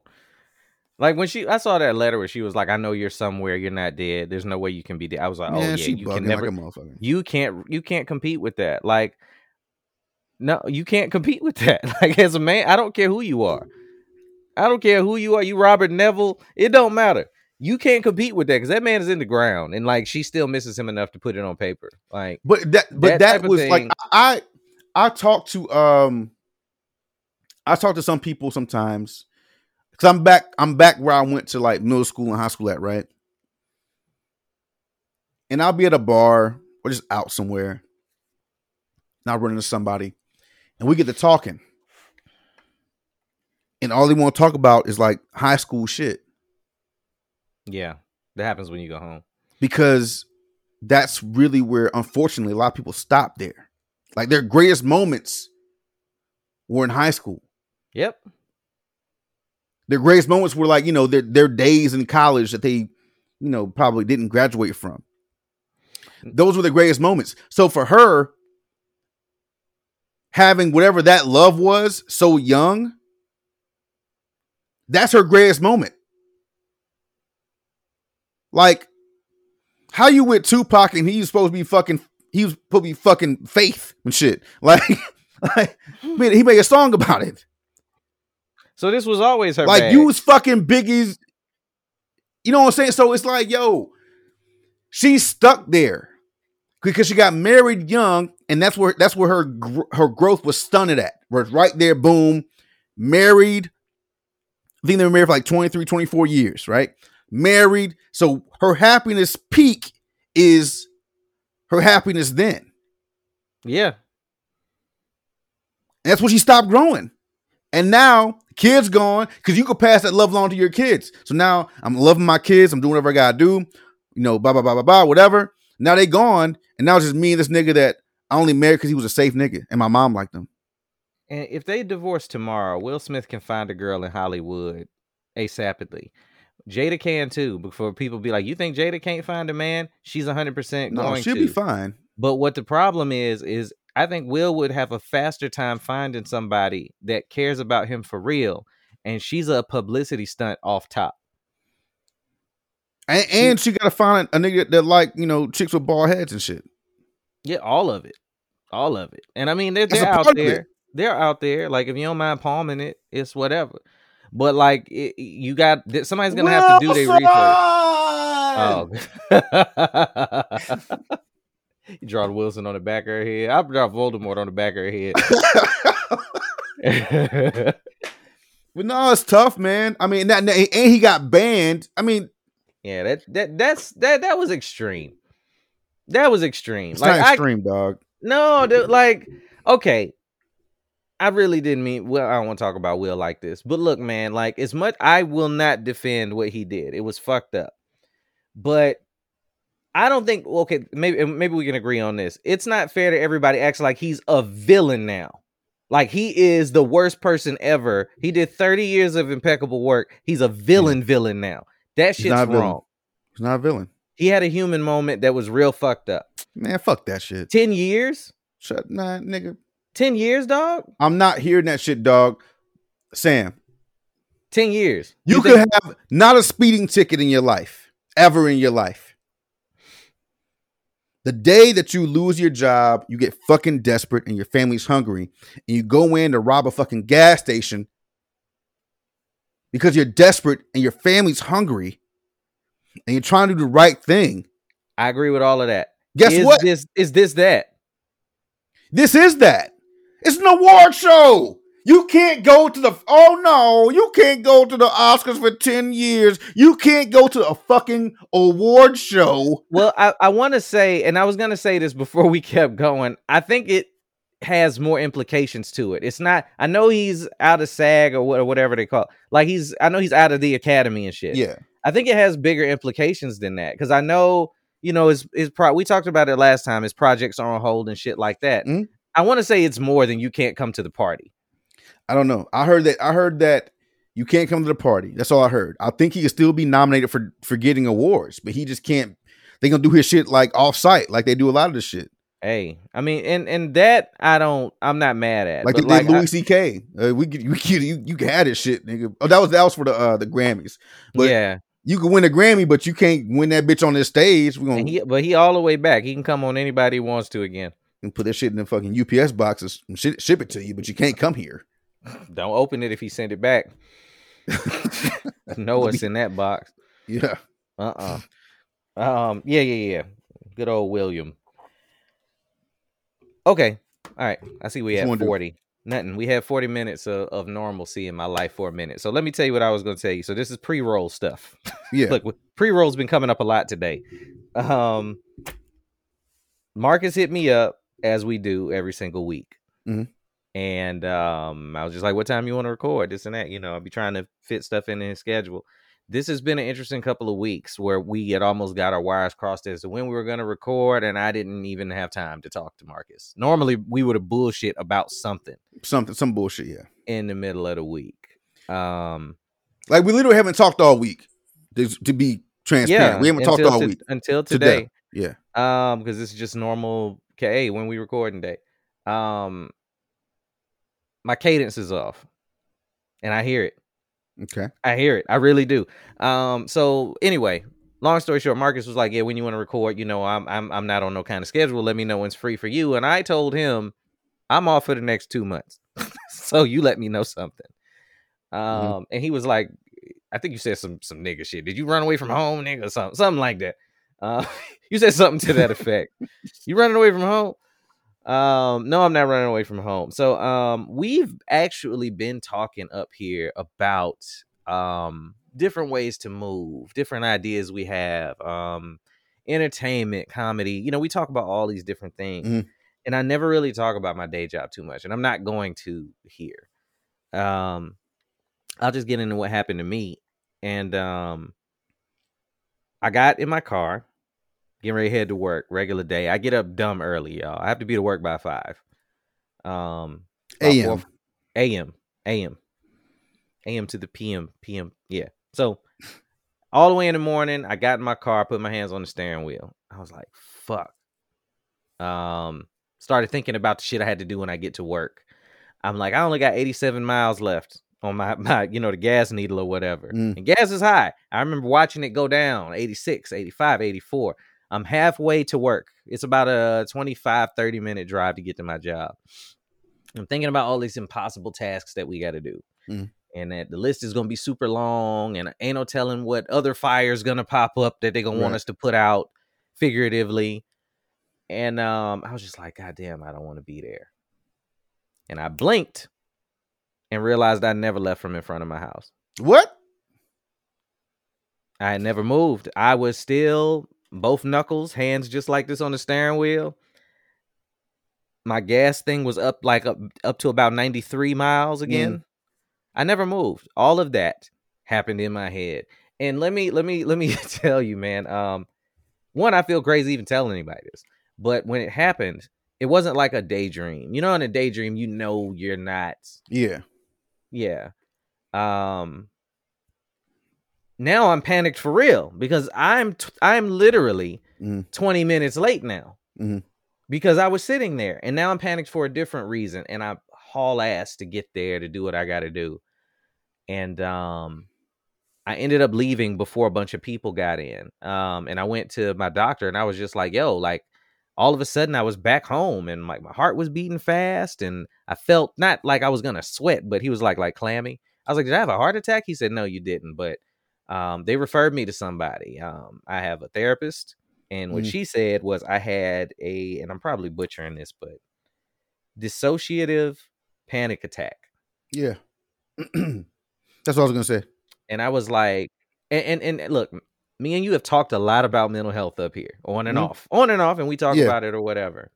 Like when she, I saw that letter where she was like, "I know you're somewhere. You're not dead. There's no way you can be dead." I was like, "Oh yeah, yeah she you can never. Like a motherfucker. You can't. You can't compete with that. Like, no, you can't compete with that. Like as a man, I don't care who you are. I don't care who you are. You Robert Neville. It don't matter. You can't compete with that because that man is in the ground, and like she still misses him enough to put it on paper. Like, but that, but that, that was thing, like I, I talked to um, I talked to some people sometimes. Cause I'm back, I'm back where I went to like middle school and high school at, right? And I'll be at a bar or just out somewhere. And I'll run into somebody and we get to talking. And all they want to talk about is like high school shit. Yeah. That happens when you go home. Because that's really where, unfortunately, a lot of people stop there. Like their greatest moments were in high school. Yep. Their greatest moments were like, you know, their their days in college that they, you know, probably didn't graduate from. Those were the greatest moments. So for her, having whatever that love was so young, that's her greatest moment. Like, how you with Tupac and he was supposed to be fucking, he was supposed to be fucking Faith and shit. Like, like man, he made a song about it. So this was always her. Like bag. You was fucking Biggie's. You know what I'm saying? So it's like, yo, she's stuck there because she got married young, and that's where that's where her her growth was stunted at. Was right there, boom, married. I think they were married for like twenty-three, twenty-four years, right? Married. So her happiness peak is her happiness then. Yeah. And that's when she stopped growing. And now, kids gone, because you could pass that love along to your kids. So now, I'm loving my kids. I'm doing whatever I got to do. You know, blah, blah, blah, blah, blah, whatever. Now they gone. And now it's just me and this nigga that I only married because he was a safe nigga. And my mom liked him. And if they divorce tomorrow, Will Smith can find a girl in Hollywood ASAPidly. Jada can too. Before people be like, you think Jada can't find a man? She's one hundred percent no, going to. No, she'll be fine. But what the problem is, is I think Will would have a faster time finding somebody that cares about him for real. And she's a publicity stunt off top. And, and she, she got to find a nigga that like, you know, chicks with bald heads and shit. Yeah, all of it. All of it. And I mean, they're, they're out there. They're out there. Like, if you don't mind palming it, it's whatever. But like, it, you got, somebody's going to have to do their research. Oh. He drawed Wilson on the back of her head. I draw Voldemort on the back of her head. But no, it's tough, man. I mean, that, and he got banned. I mean, yeah, that that that's that that was extreme. That was extreme. It's like, not extreme, I, dog. No, dude, like, okay. I really didn't mean. Well, I don't want to talk about Will like this. But look, man, like as much I will not defend what he did. It was fucked up, but. I don't think, okay, maybe maybe we can agree on this. It's not fair to everybody acts like he's a villain now. Like he is the worst person ever. He did thirty years of impeccable work. He's a villain yeah. villain now. That shit's he's wrong. He's not a villain. He had a human moment that was real fucked up. Man, fuck that shit. ten years? Shut nah, nigga. ten years, dog? I'm not hearing that shit, dog. Sam. ten years. You, you could think- have not a speeding ticket in your life. Ever in your life. The day that you lose your job, you get fucking desperate and your family's hungry and you go in to rob a fucking gas station because you're desperate and your family's hungry and you're trying to do the right thing. I agree with all of that. Guess is what? This, is this that? This is that. It's an award show. You can't go to the, oh no, you can't go to the Oscars for ten years. You can't go to a fucking award show. Well, I, I want to say, and I was going to say this before we kept going, I think it has more implications to it. It's not, I know he's out of SAG or, what, or whatever they call it. Like he's, I know he's out of the Academy and shit. Yeah. I think it has bigger implications than that. Cause I know, you know, his, his pro- we talked about it last time. His projects are on hold and shit like that. Mm-hmm. I want to say it's more than you can't come to the party. I don't know. I heard that. I heard that You can't come to the party. That's all I heard. I think he could still be nominated for, for getting awards, but he just can't. They're going to do his shit like off site, like they do a lot of this shit. Hey, I mean, and, and that I don't, I'm not mad at. Like they did like, Louis C K. Uh, we could, we could, you, you had his shit, nigga. Oh, that was, that was for the, uh, the Grammys. But yeah. You can win a Grammy, but you can't win that bitch on this stage. We're gonna... he, but he all the way back. He can come on anybody he wants to again. And put that shit in the fucking U P S boxes and shit, ship it to you, but you can't come here. Don't open it if he send it back. Know what's in that box. Yeah. Uh-uh. Um, yeah, yeah, yeah. Good old William. Okay. All right. I see we have forty. Do? Nothing. We had forty minutes of, of normalcy in my life for a minute. So let me tell you what I was going to tell you. So this is pre-roll stuff. Yeah. Look, pre-roll's been coming up a lot today. Um, Marcus hit me up, as we do every single week. Mm-hmm. And um, I was just like, what time you want to record? This and that. You know, I'll be trying to fit stuff in his schedule. This has been an interesting couple of weeks where we had almost got our wires crossed as to when we were going to record, and I didn't even have time to talk to Marcus. Normally, we would have bullshit about something. Something, some bullshit, yeah. In the middle of the week. Um, like, we literally haven't talked all week, to, to be transparent. Yeah, we haven't talked all to, week. Until today. today. Yeah. Um, because it's just normal, okay, when we recording day. Um, my cadence is off, and I hear it. Okay. I hear it. I really do. Um, so anyway, long story short, Marcus was like, yeah, when you want to record, you know, I'm I'm I'm not on no kind of schedule. Let me know when's free for you. And I told him I'm off for the next two months. So you let me know something. Um, mm-hmm. And he was like, I think you said some some nigga shit. Did you run away from home, nigga, or something? Something like that. Uh, you said something to that effect. You running away from home? Um, no, I'm not running away from home. So, um, we've actually been talking up here about, um, different ways to move, different ideas we have, um, entertainment, comedy, you know, we talk about all these different things, mm-hmm. and I never really talk about my day job too much, and I'm not going to here. Um, I'll just get into what happened to me. And, um, I got in my car. Getting ready to head to work, regular day. I get up dumb early, y'all. I have to be to work by five. Um, A M A M A M A M to the P M P M Yeah. So all the way in the morning, I got in my car, put my hands on the steering wheel. I was like, fuck. Um, started thinking about the shit I had to do when I get to work. I'm like, I only got eighty-seven miles left on my, my you know, the gas needle or whatever. Mm. And gas is high. I remember watching it go down, eighty-six, eighty-five, eighty-four. I'm halfway to work. It's about a twenty-five, thirty minute drive to get to my job. I'm thinking about all these impossible tasks that we got to do. Mm. And that the list is going to be super long. And ain't no telling what other fire's going to pop up that they're going right. to want us to put out figuratively. And um, I was just like, God damn, I don't want to be there. And I blinked and realized I never left from in front of my house. What? I had never moved. I was still... both knuckles, hands just like this on the steering wheel. My gas thing was up like up, up to about ninety-three miles again. Mm. I never moved. All of that happened in my head. And let me let me let me tell you, man. Um, one, I feel crazy even telling anybody this. But when it happened, it wasn't like a daydream. You know, in a daydream, you know you're not. Yeah. Yeah. Um Now I'm panicked for real because I'm t- I'm literally mm. twenty minutes late now mm-hmm. because I was sitting there, and now I'm panicked for a different reason, and I haul ass to get there to do what I got to do. And um, I ended up leaving before a bunch of people got in. Um, and I went to my doctor, and I was just like, yo, like all of a sudden I was back home, and like my heart was beating fast, and I felt not like I was going to sweat, but he was like, like clammy. I was like, did I have a heart attack? He said, no, you didn't. But Um, they referred me to somebody. Um, I have a therapist, and what mm. she said was I had a, and I'm probably butchering this, but dissociative panic attack. Yeah. That's what I was going to say. And I was like, and, and, and look, me and you have talked a lot about mental health up here on and mm. off, on and off. And we talk yeah. about it or whatever.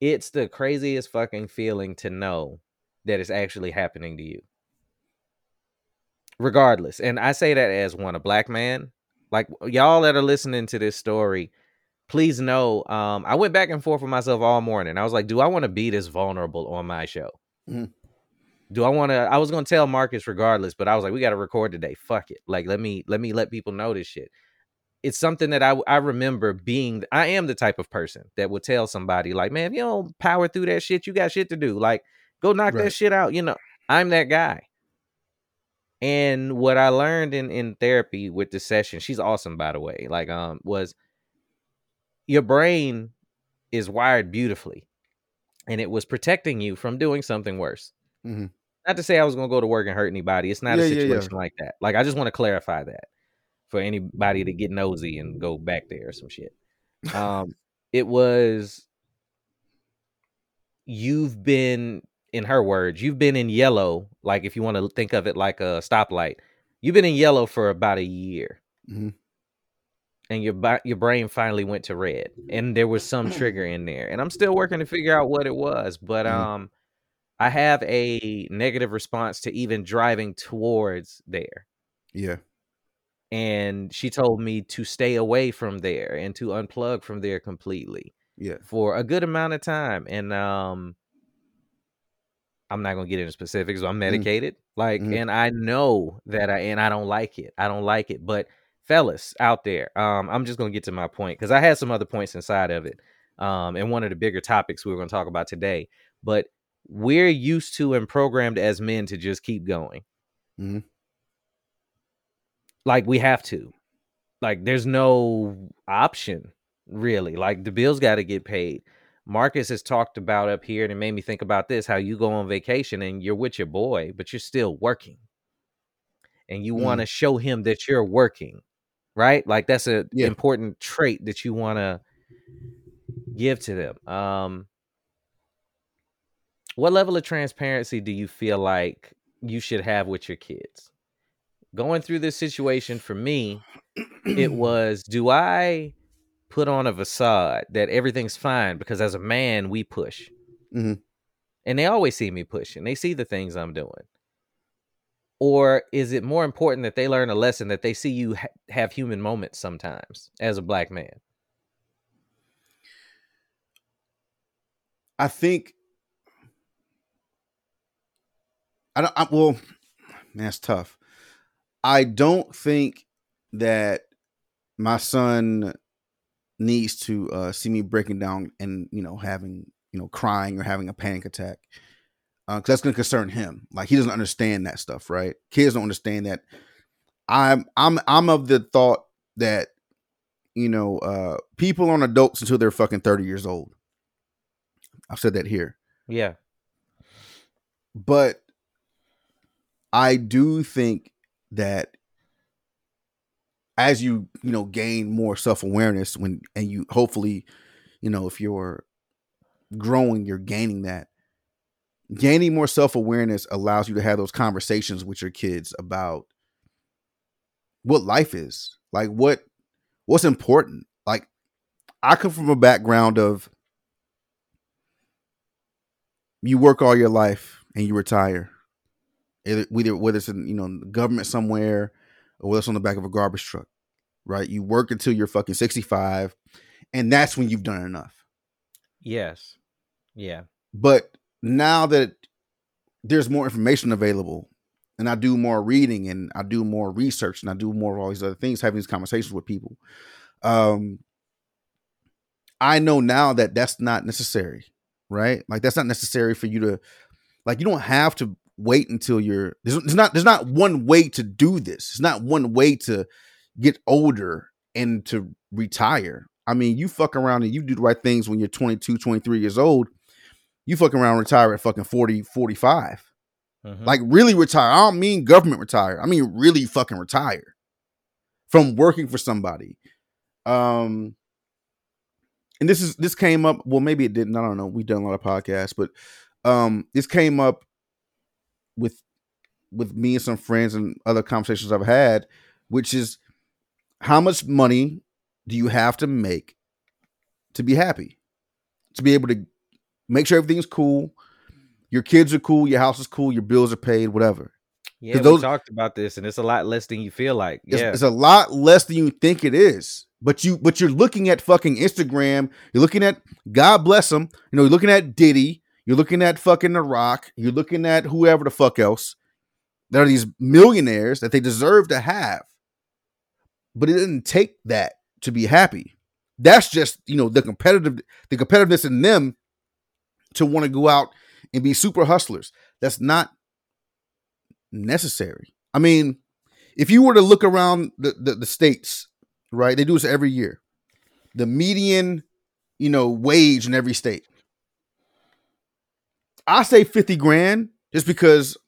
It's the craziest fucking feeling to know that it's actually happening to you. Regardless, and I say that as one, a black man, like y'all that are listening to this story, please know um, I went back and forth with myself all morning. I was like, do I want to be this vulnerable on my show? Mm. do I want to, I was going to tell Marcus regardless, but I was like, we got to record today. Fuck it. Like, let me, let me let people know this shit. It's something that I, I remember being, I am the type of person that will tell somebody like, man, if you don't power through that shit, you got shit to do. Like, go knock right. that shit out. You know, I'm that guy. And what I learned in, in therapy with the session, she's awesome, by the way, like, um, was your brain is wired beautifully and it was protecting you from doing something worse. Mm-hmm. Not to say I was going to go to work and hurt anybody. It's not yeah, a situation yeah, yeah. like that. Like, I just want to clarify that for anybody to get nosy and go back there or some shit. Um, it was, you've been, in her words, you've been in yellow. Like, if you want to think of it like a stoplight, you've been in yellow for about a year. Mm-hmm. And your your brain finally went to red, and there was some trigger in there. And I'm still working to figure out what it was, but mm-hmm. um, I have a negative response to even driving towards there. Yeah. And she told me to stay away from there and to unplug from there completely. Yeah. For a good amount of time. And um, I'm not going to get into specifics. So I'm medicated. Mm-hmm. Like, mm-hmm. and I know that I, and I don't like it. I don't like it, but fellas out there, um, I'm just going to get to my point because I had some other points inside of it. Um, and one of the bigger topics we were going to talk about today, but we're used to and programmed as men to just keep going. Mm-hmm. Like, we have to, like, there's no option really. Like, the bills got to get paid. Marcus has talked about up here, and it made me think about this, how you go on vacation and you're with your boy, but you're still working. And you mm. want to show him that you're working, right? Like, that's an yeah. important trait that you want to give to them. Um, what level of transparency do you feel like you should have with your kids? Going through this situation, for me, it was, do I put on a facade that everything's fine? Because as a man, we push. Mm-hmm. And they always see me pushing. They see the things I'm doing. Or is it more important that they learn a lesson that they see you ha- have human moments sometimes as a black man? I think I don't, I, well, man, that's tough. I don't think that my son needs to uh, see me breaking down and, you know, having, you know, crying or having a panic attack. Because uh, that's going to concern him. Like, he doesn't understand that stuff, right? Kids don't understand that. I'm I'm I'm of the thought that, you know, uh, people aren't adults until they're fucking thirty years old. I've said that here. Yeah. But I do think that as you, you know, gain more self-awareness when, and you hopefully, you know, if you're growing, you're gaining that. Gaining more self-awareness allows you to have those conversations with your kids about what life is, like what what's important. Like, I come from a background of you work all your life and you retire, either whether it's in, you know, the government somewhere or whether it's on the back of a garbage truck, right? You work until you're fucking sixty-five, and that's when you've done enough. Yes. Yeah. But now that there's more information available, and I do more reading and I do more research and I do more of all these other things, having these conversations with people, um, I know now that that's not necessary, right? Like, that's not necessary for you to, like, you don't have to wait until you're, there's, there's not, there's not one way to do this. It's not one way to get older and to retire. I mean, you fuck around and you do the right things when you're twenty-two, twenty-three years old. You fucking around, retire at fucking forty, forty-five. Mm-hmm. Like, really retire. I don't mean government retire. I mean, really fucking retire from working for somebody. Um, and this is, this came up, well, maybe it didn't, I don't know. We've done a lot of podcasts, but um, this came up with, with me and some friends and other conversations I've had, which is, how much money do you have to make to be happy? To be able to make sure everything's cool. Your kids are cool. Your house is cool. Your bills are paid, whatever. Yeah, those, we talked about this, and it's a lot less than you feel like. It's, yeah, it's a lot less than you think it is. But, you, but you're looking at fucking Instagram. You're looking at, God bless them. You know, you're looking at Diddy. You're looking at fucking The Rock. You're looking at whoever the fuck else. There are these millionaires that they deserve to have. But it didn't take that to be happy. That's just, you know, the competitive, the competitiveness in them to want to go out and be super hustlers. That's not necessary. I mean, if you were to look around the, the, the states, right, they do this every year. The median, you know, wage in every state. I say fifty grand just because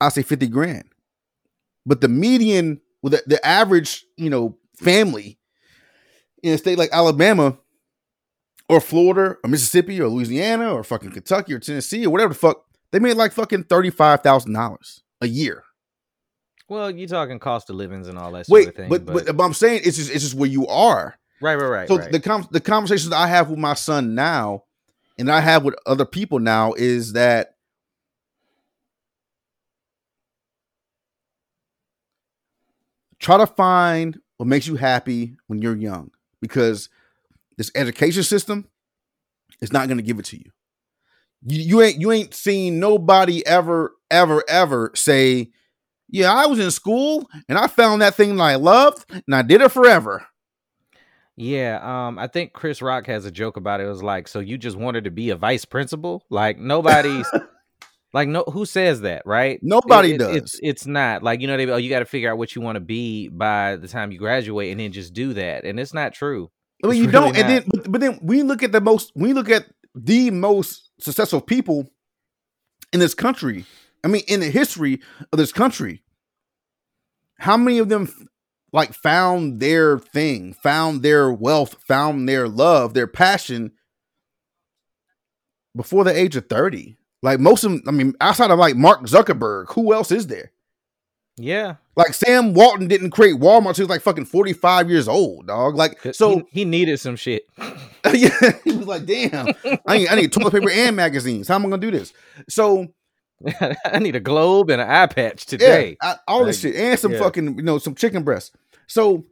I say fifty grand. But the median, well, the, the average, you know, family in a state like Alabama or Florida or Mississippi or Louisiana or fucking Kentucky or Tennessee or whatever the fuck, they made like fucking thirty-five thousand dollars a year. Well, you're talking cost of livings and all that Wait, sort of thing. But, but but I'm saying it's just it's just where you are. Right, right, right. So right. the com- the conversations I have with my son now and I have with other people now is that try to find what makes you happy when you're young, because this education system is not going to give it to you. you. You ain't you ain't seen nobody ever, ever, ever say, yeah, I was in school and I found that thing that I loved and I did it forever. Yeah, um, I think Chris Rock has a joke about it. It was like, so you just wanted to be a vice principal? Like nobody's... Like, no, who says that, right? Nobody it, it, does. It's, it's not like, you know, they, oh, you got to figure out what you want to be by the time you graduate and then just do that. And it's not true. I mean, it's you really don't. Not. And then, but then we look at the most, we look at the most successful people in this country. I mean, in the history of this country, how many of them like found their thing, found their wealth, found their love, their passion before the age of thirty? Like most of them, I mean, outside of like Mark Zuckerberg, who else is there? Yeah. Like Sam Walton didn't create Walmart until he was like fucking forty-five years old, dog. Like, so he, he needed some shit. Yeah. He was like, damn, I need, I need toilet paper and magazines. How am I going to do this? So I need a globe and an eye patch today. Yeah, I, all like, this shit and some yeah. fucking, you know, some chicken breasts. So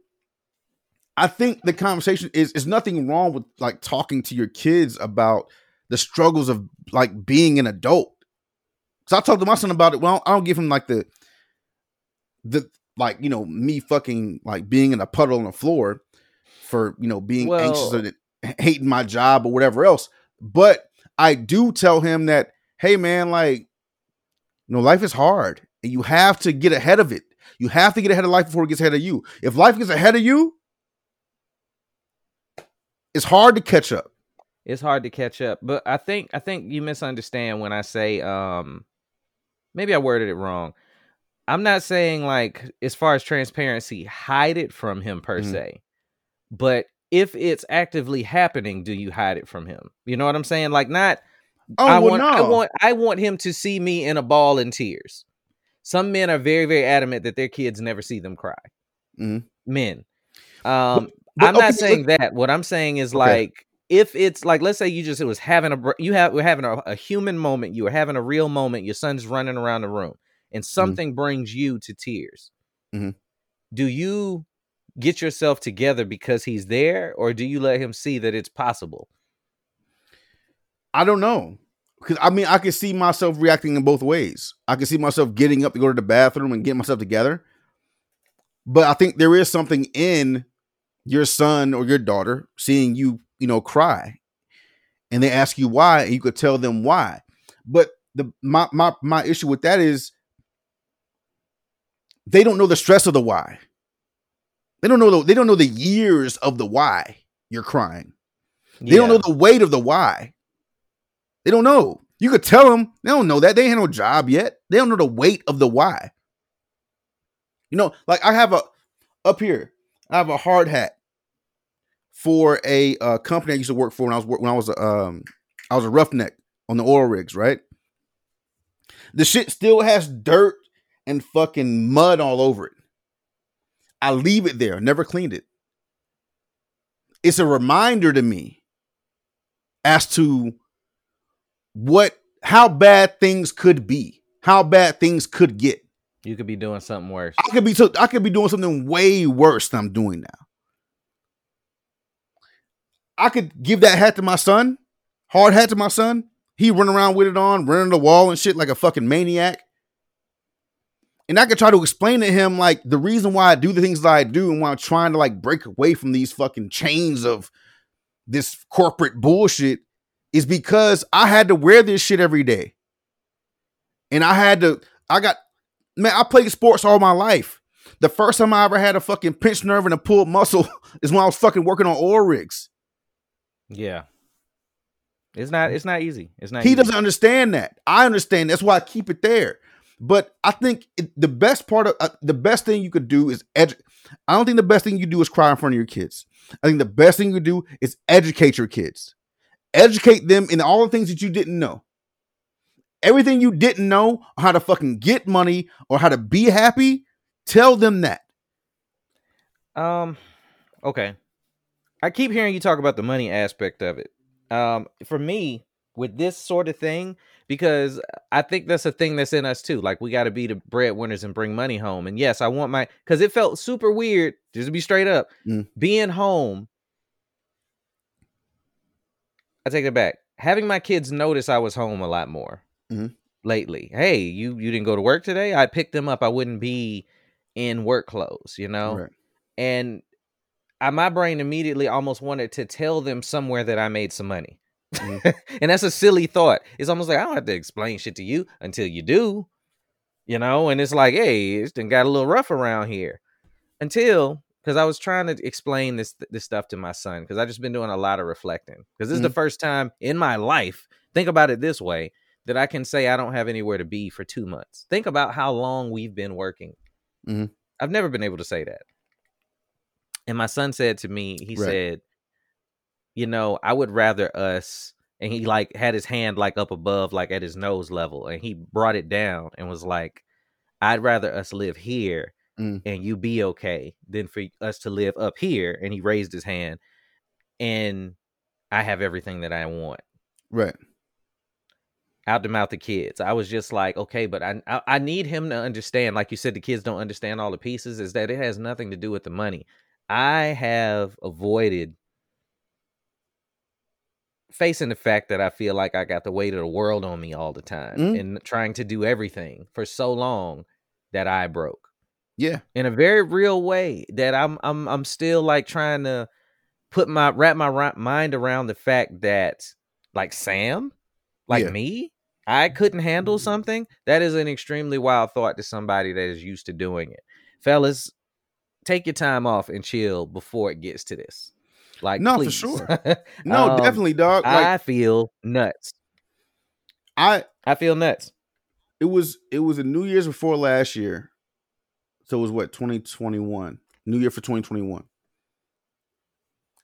I think the conversation is, is nothing wrong with like talking to your kids about the struggles of like being an adult. So I talked to my son about it. Well, I don't give him like the, the, like, you know, me fucking like being in a puddle on the floor for, you know, being well, anxious or hating my job or whatever else. But I do tell him that, hey man, like, you know, life is hard and you have to get ahead of it. You have to get ahead of life before it gets ahead of you. If life gets ahead of you, it's hard to catch up. It's hard to catch up, but I think I think you misunderstand when I say, um, maybe I worded it wrong. I'm not saying like, as far as transparency, hide it from him per mm-hmm. se, but if it's actively happening, do you hide it from him? You know what I'm saying? Like not, oh, I, well, want, no. I want I want him to see me in a ball in tears. Some men are very, very adamant that their kids never see them cry. Mm-hmm. Men. Um, but, but, I'm okay, not saying but, that. What I'm saying is okay. like, if it's like, let's say you just, it was having a, you have, we're having a, a human moment. You were having a real moment. Your son's running around the room and something mm-hmm. brings you to tears. Mm-hmm. Do you get yourself together because he's there, or do you let him see that it's possible? I don't know. Cause I mean, I could see myself reacting in both ways. I could see myself getting up to go to the bathroom and get myself together. But I think there is something in your son or your daughter seeing you, you know, cry, and they ask you why, and you could tell them why. But the my my my issue with that is they don't know the stress of the why. They don't know the, they don't know the years of the why you're crying. They yeah. don't know the weight of the why. They don't know. You could tell them, they don't know that. They ain't had no job yet. They don't know the weight of the why. You know, like I have a up here, I have a hard hat for a uh, company I used to work for when I was when I was um I was a roughneck on the oil rigs, right? The shit still has dirt and fucking mud all over it. I leave it there, never cleaned it. It's a reminder to me as to what how bad things could be, how bad things could get. You could be doing something worse. I could be so, I could be doing something way worse than I'm doing now. I could give that hat to my son. hard hat to my son. He run around with it on, running the wall and shit like a fucking maniac. And I could try to explain to him, like, the reason why I do the things that I do and why I'm trying to, like, break away from these fucking chains of this corporate bullshit is because I had to wear this shit every day. And I had to, I got, man, I played sports all my life. The first time I ever had a fucking pinched nerve and a pulled muscle is when I was fucking working on oil rigs. Yeah. It's not, it's not easy. It's not, he easy. Doesn't understand that. I understand. That's why I keep it there. But I think it, the best part of uh, the best thing you could do is, edu- I don't think the best thing you do is cry in front of your kids. I think the best thing you do is educate your kids, educate them in all the things that you didn't know. Everything you didn't know, how to fucking get money or how to be happy. Tell them that. Um, okay. I keep hearing you talk about the money aspect of it. Um, for me, with this sort of thing, because I think that's a thing that's in us too. Like, we got to be the breadwinners and bring money home. And yes, I want my, because it felt super weird, just to be straight up, mm. being home. I take it back. Having my kids notice I was home a lot more mm-hmm. lately. Hey, you you didn't go to work today? I picked them up. I wouldn't be in work clothes, you know? Right. And I, my brain immediately almost wanted to tell them somewhere that I made some money. Mm-hmm. And that's a silly thought. It's almost like, I don't have to explain shit to you until you do, you know? And it's like, hey, it's done got a little rough around here. Until, because I was trying to explain this this stuff to my son, because I've just been doing a lot of reflecting. Because this mm-hmm. is the first time in my life, think about it this way, that I can say I don't have anywhere to be for two months. Think about how long we've been working. Mm-hmm. I've never been able to say that. And my son said to me, he right. said, you know, I would rather us, and he like had his hand like up above, like at his nose level, and he brought it down and was like, I'd rather us live here mm. and you be okay than for us to live up here. And he raised his hand and I have everything that I want. Right. Out to mouth the kids. I was just like, okay, but I, I I need him to understand. Like you said, the kids don't understand all the pieces, is that it has nothing to do with the money. I have avoided facing the fact that I feel like I got the weight of the world on me all the time mm. and trying to do everything for so long that I broke. Yeah. In a very real way that I'm I'm I'm still like trying to put my wrap my mind around the fact that like Sam, like yeah. me, I couldn't handle something. That is an extremely wild thought to somebody that is used to doing it. Fellas, take your time off and chill before it gets to this. Like, no, please. For sure. No, um, definitely, dog. Like, I feel nuts. I I feel nuts. It was it was a New Year's before last year, so it was what twenty twenty-one, New Year for twenty twenty-one.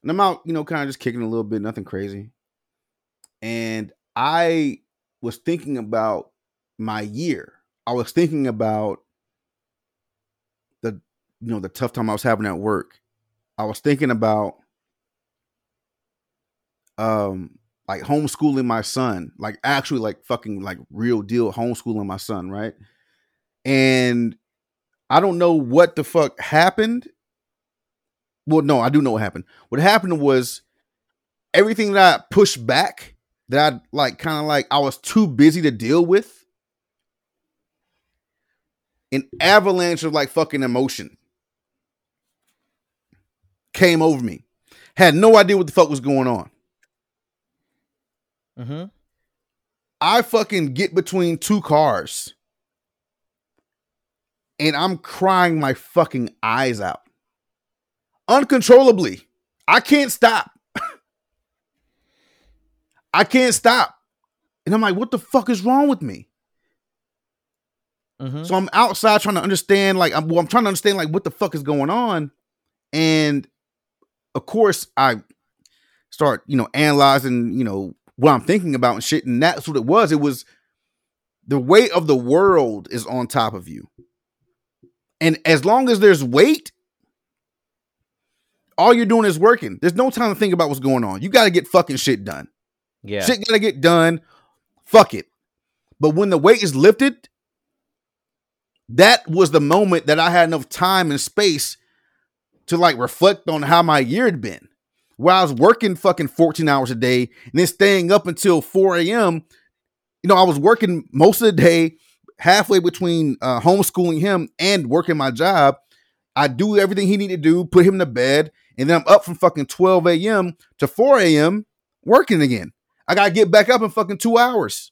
And I'm out, you know, kind of just kicking a little bit, nothing crazy. And I was thinking about my year. I was thinking about the you know the tough time I was having at work. I was thinking about. Um, like homeschooling my son, like actually, like fucking, like real deal homeschooling my son, right? And I don't know what the fuck happened. Well, no, I do know what happened. What happened was everything that I pushed back, that I like, kind of like I was too busy to deal with. An avalanche of like fucking emotion came over me. Had no idea what the fuck was going on. Mm-hmm. I fucking get between two cars and I'm crying my fucking eyes out uncontrollably. I can't stop. I can't stop. And I'm like, what the fuck is wrong with me? Mm-hmm. So I'm outside trying to understand, like I'm, well, I'm trying to understand like what the fuck is going on. And of course I start, you know, analyzing, you know, what I'm thinking about and shit. And that's what it was. It was the weight of the world is on top of you. And as long as there's weight, all you're doing is working. There's no time to think about what's going on. You got to get fucking shit done. Yeah. Shit got to get done. Fuck it. But when the weight is lifted, that was the moment that I had enough time and space to like reflect on how my year had been. where I was working fucking fourteen hours a day and then staying up until four a.m. You know, I was working most of the day, halfway between uh, homeschooling him and working my job. I do everything he needed to do, put him to bed, and then I'm up from fucking twelve a.m. to four a.m. working again. I got to get back up in fucking two hours.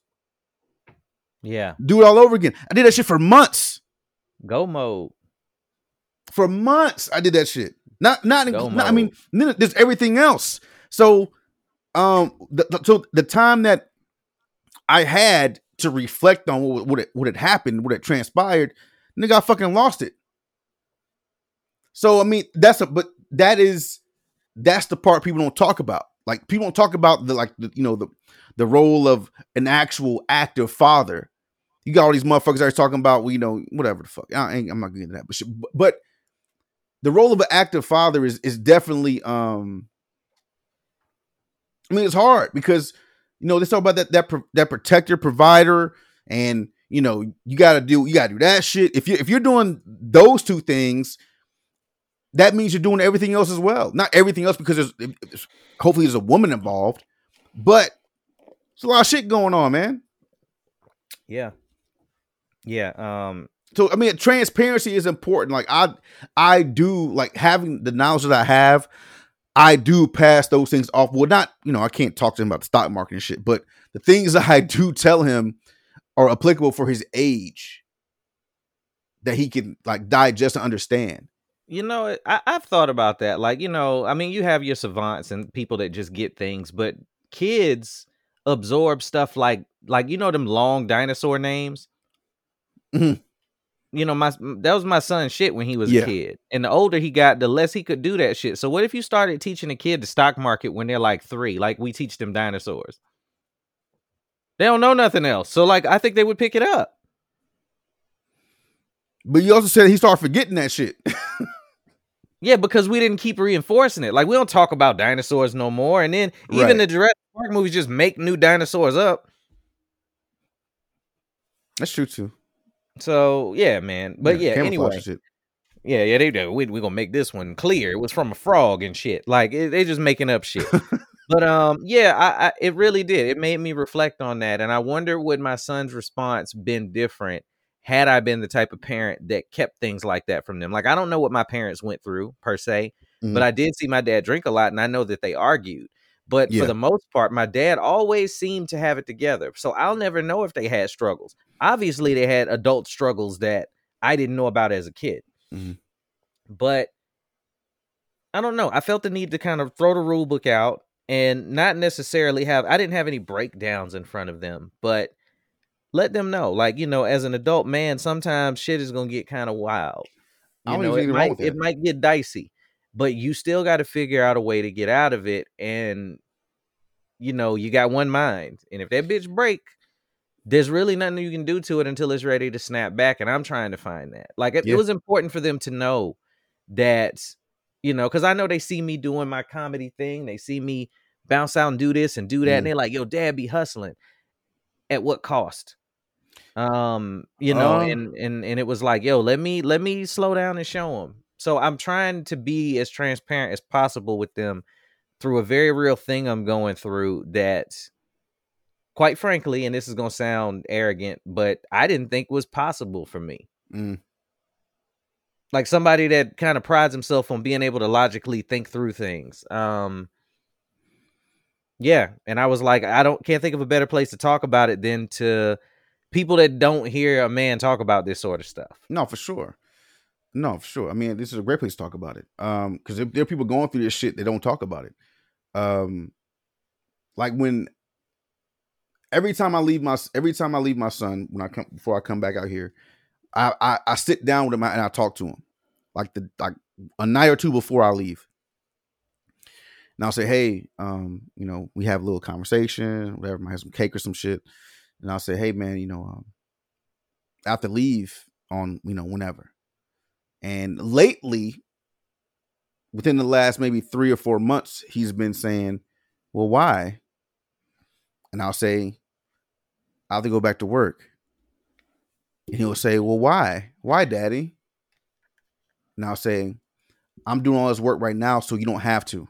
Yeah. Do it all over again. I did that shit for months. Go mode. For months, I did that shit. Not, not, not I mean, there's everything else. So, um, the, the, so the time that I had to reflect on what, what, it, what had happened, what had transpired, nigga, I fucking lost it. So, I mean, that's a, but that is, that's the part people don't talk about. Like, people don't talk about the, like, the, you know, the, the role of an actual active father. You got all these motherfuckers that are talking about, well, you know, whatever the fuck. I ain't, I'm not getting into that, but shit. But, but the role of an active father is, is definitely, um, I mean, it's hard because, you know, they talk about that, that, pro, that protector, provider, and, you know, you gotta do, you gotta do that shit. If you, if you're doing those two things, that means you're doing everything else as well. Not everything else, because there's hopefully there's a woman involved, but there's a lot of shit going on, man. Yeah. Yeah. Um, so, I mean, transparency is important. Like I, I do like having the knowledge that I have, I do pass those things off. Well, not, you know, I can't talk to him about the stock market and shit, but the things that I do tell him are applicable for his age that he can like digest and understand. You know, I, I've thought about that. Like, you know, I mean, you have your savants and people that just get things, but kids absorb stuff like, like, you know, them long dinosaur names. Mm-hmm. You know, my that was my son's shit when he was yeah. a kid. And the older he got, the less he could do that shit. So what if you started teaching a kid the stock market when they're like three, like we teach them dinosaurs? They don't know nothing else. So, like, I think they would pick it up. But you also said he started forgetting that shit. Yeah, because we didn't keep reinforcing it. Like, we don't talk about dinosaurs no more. And then even right. the Jurassic Park movies just make new dinosaurs up. That's true, too. So, yeah, man. But, yeah, yeah anyway. Yeah, yeah, they do. We're we going to make this one clear. It was from a frog and shit. Like, it, they just making up shit. But, um, yeah, I, I it really did. It made me reflect on that. And I wonder, would my son's response been different had I been the type of parent that kept things like that from them? Like, I don't know what my parents went through, per se, mm-hmm. but I did see my dad drink a lot, and I know that they argued. But yeah. for the most part, my dad always seemed to have it together. So I'll never know if they had struggles. Obviously, they had adult struggles that I didn't know about as a kid. Mm-hmm. But I don't know. I felt the need to kind of throw the rule book out and not necessarily have... I didn't have any breakdowns in front of them, but... let them know. Like, you know, as an adult man, sometimes shit is going to get kind of wild. You know, it might, it might get dicey, but you still got to figure out a way to get out of it. And, you know, you got one mind. And if that bitch break, there's really nothing you can do to it until it's ready to snap back. And I'm trying to find that. Like, it, yeah. it was important for them to know that, you know, because I know they see me doing my comedy thing. They see me bounce out and do this and do that. Mm. And they're like, yo, dad be hustling. At what cost? Um, you know, um, and, and, and it was like, yo, let me, let me slow down and show them. So I'm trying to be as transparent as possible with them through a very real thing I'm going through that, quite frankly, and this is going to sound arrogant, but I didn't think was possible for me. Mm. Like somebody that kind of prides himself on being able to logically think through things. Um, yeah. And I was like, I don't, can't think of a better place to talk about it than to people that don't hear a man talk about this sort of stuff. No, for sure. No, for sure. I mean, this is a great place to talk about it. Um, because there are people going through this shit, they don't talk about it. Um, like when every time I leave my every time I leave my son when I come before I come back out here, I I, I sit down with him and I talk to him, like the like a night or two before I leave. And I'll say, hey, um, you know, we have a little conversation, whatever. Might have some cake or some shit. And I'll say, hey, man, you know, um, I have to leave on, you know, whenever. And lately, within the last maybe three or four months, he's been saying, well, why? And I'll say, I have to go back to work. And he'll say, well, why? Why, Daddy? And I'll say, I'm doing all this work right now, so you don't have to.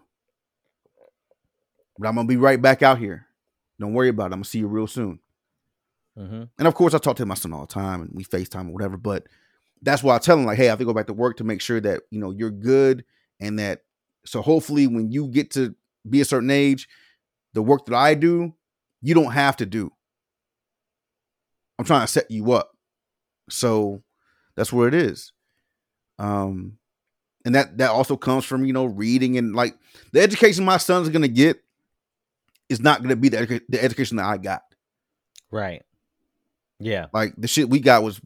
But I'm going to be right back out here. Don't worry about it. I'm going to see you real soon. Mm-hmm. And of course, I talk to my son all the time and we FaceTime or whatever. But that's why I tell him, like, hey, I have to go back to work to make sure that, you know, you're good. And that, so hopefully when you get to be a certain age, the work that I do, you don't have to do. I'm trying to set you up. So that's where it is. Um, and that, that also comes from, you know, reading and like the education my son's going to get is not going to be the, edu- the education that I got. Right. Yeah. Like the shit we got was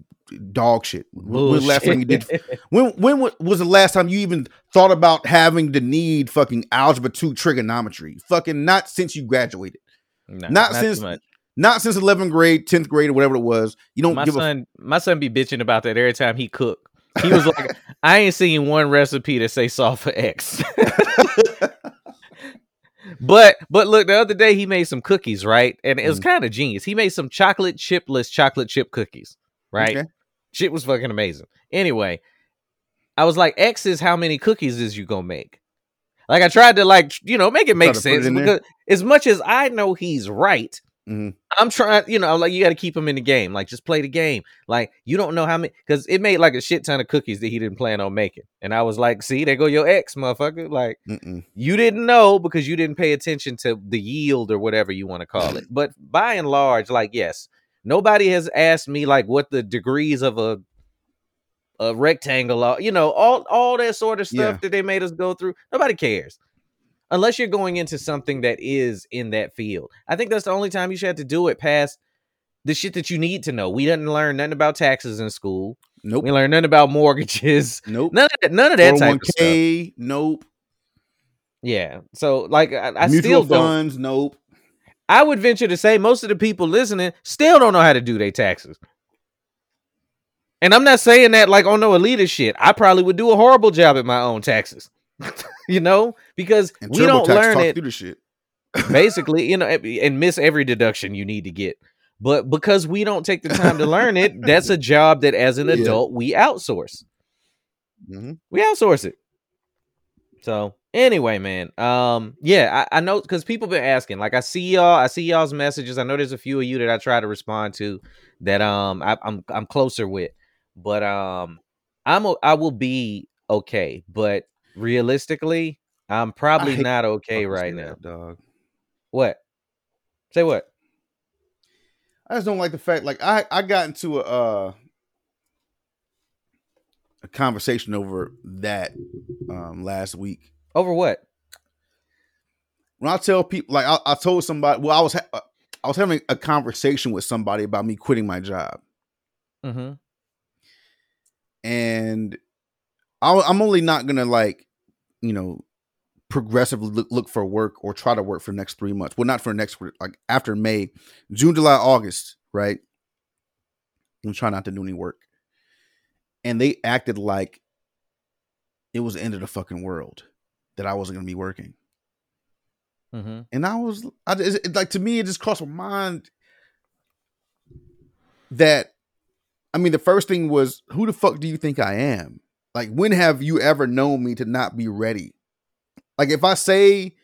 dog shit. Bullshit. When last time you did, when, when was the last time you even thought about having the need fucking algebra two trigonometry? Fucking not since you graduated. No, not, not since, not since eleventh grade, tenth grade or whatever it was. You don't my give son, a... My son be bitching about that every time he cook. He was like, I ain't seen one recipe that say salt for X. But but look, the other day he made some cookies, right? And it was kind of genius. He made some chocolate chipless chocolate chip cookies, right? Okay. Shit was fucking amazing. Anyway, I was like, X is how many cookies is you gonna make? Like I tried to like, you know, make it make sense. It because as much as I know he's right, mm-hmm. I'm trying, you know, I'm like, you got to keep him in the game. Like just play the game. Like you don't know how many, because it made like a shit ton of cookies that he didn't plan on making. And I was like, see, there go your ex, motherfucker. Like Mm-mm. you didn't know because you didn't pay attention to the yield or whatever you want to call it. But by and large, like, yes, nobody has asked me like what the degrees of a a rectangle are, you know, all, all that sort of stuff yeah. that they made us go through. Nobody cares. Unless you're going into something that is in that field. I think that's the only time you should have to do it past the shit that you need to know. We didn't learn nothing about taxes in school. Nope. We learned nothing about mortgages. Nope. None of that, none of that type of stuff. Nope. Yeah. So like I, I still don't. Mutual funds, nope. I would venture to say most of the people listening still don't know how to do their taxes. And I'm not saying that like on no elitist shit. I probably would do a horrible job at my own taxes. You know, because and we don't learn it through the shit. Basically, you know, and miss every deduction you need to get. But because we don't take the time to learn it, that's a job that as an yeah. adult, we outsource. Mm-hmm. We outsource it. So anyway, man, um, yeah, I, I know because people been asking, like I see y'all, I see y'all's messages. I know there's a few of you that I try to respond to that um, I, I'm I'm closer with. But um, I'm I will be okay, but. Realistically, I'm probably not okay right now. That, dog. What? Say what? I just don't like the fact, like I, I got into a uh, a conversation over that um, last week. Over what? When I tell people, like I, I told somebody, well, I was ha- I was having a conversation with somebody about me quitting my job. Mm-hmm. And I'll, I'm only not gonna like. you know, progressively look, look for work or try to work for the next three months. Well, not for the next, like after May, June, July, August, right? I'm trying not to do any work. And they acted like it was the end of the fucking world that I wasn't going to be working. Mm-hmm. And I was I, it, like, to me, it just crossed my mind that, I mean, the first thing was, who the fuck do you think I am? Like, when have you ever known me to not be ready? Like, if I say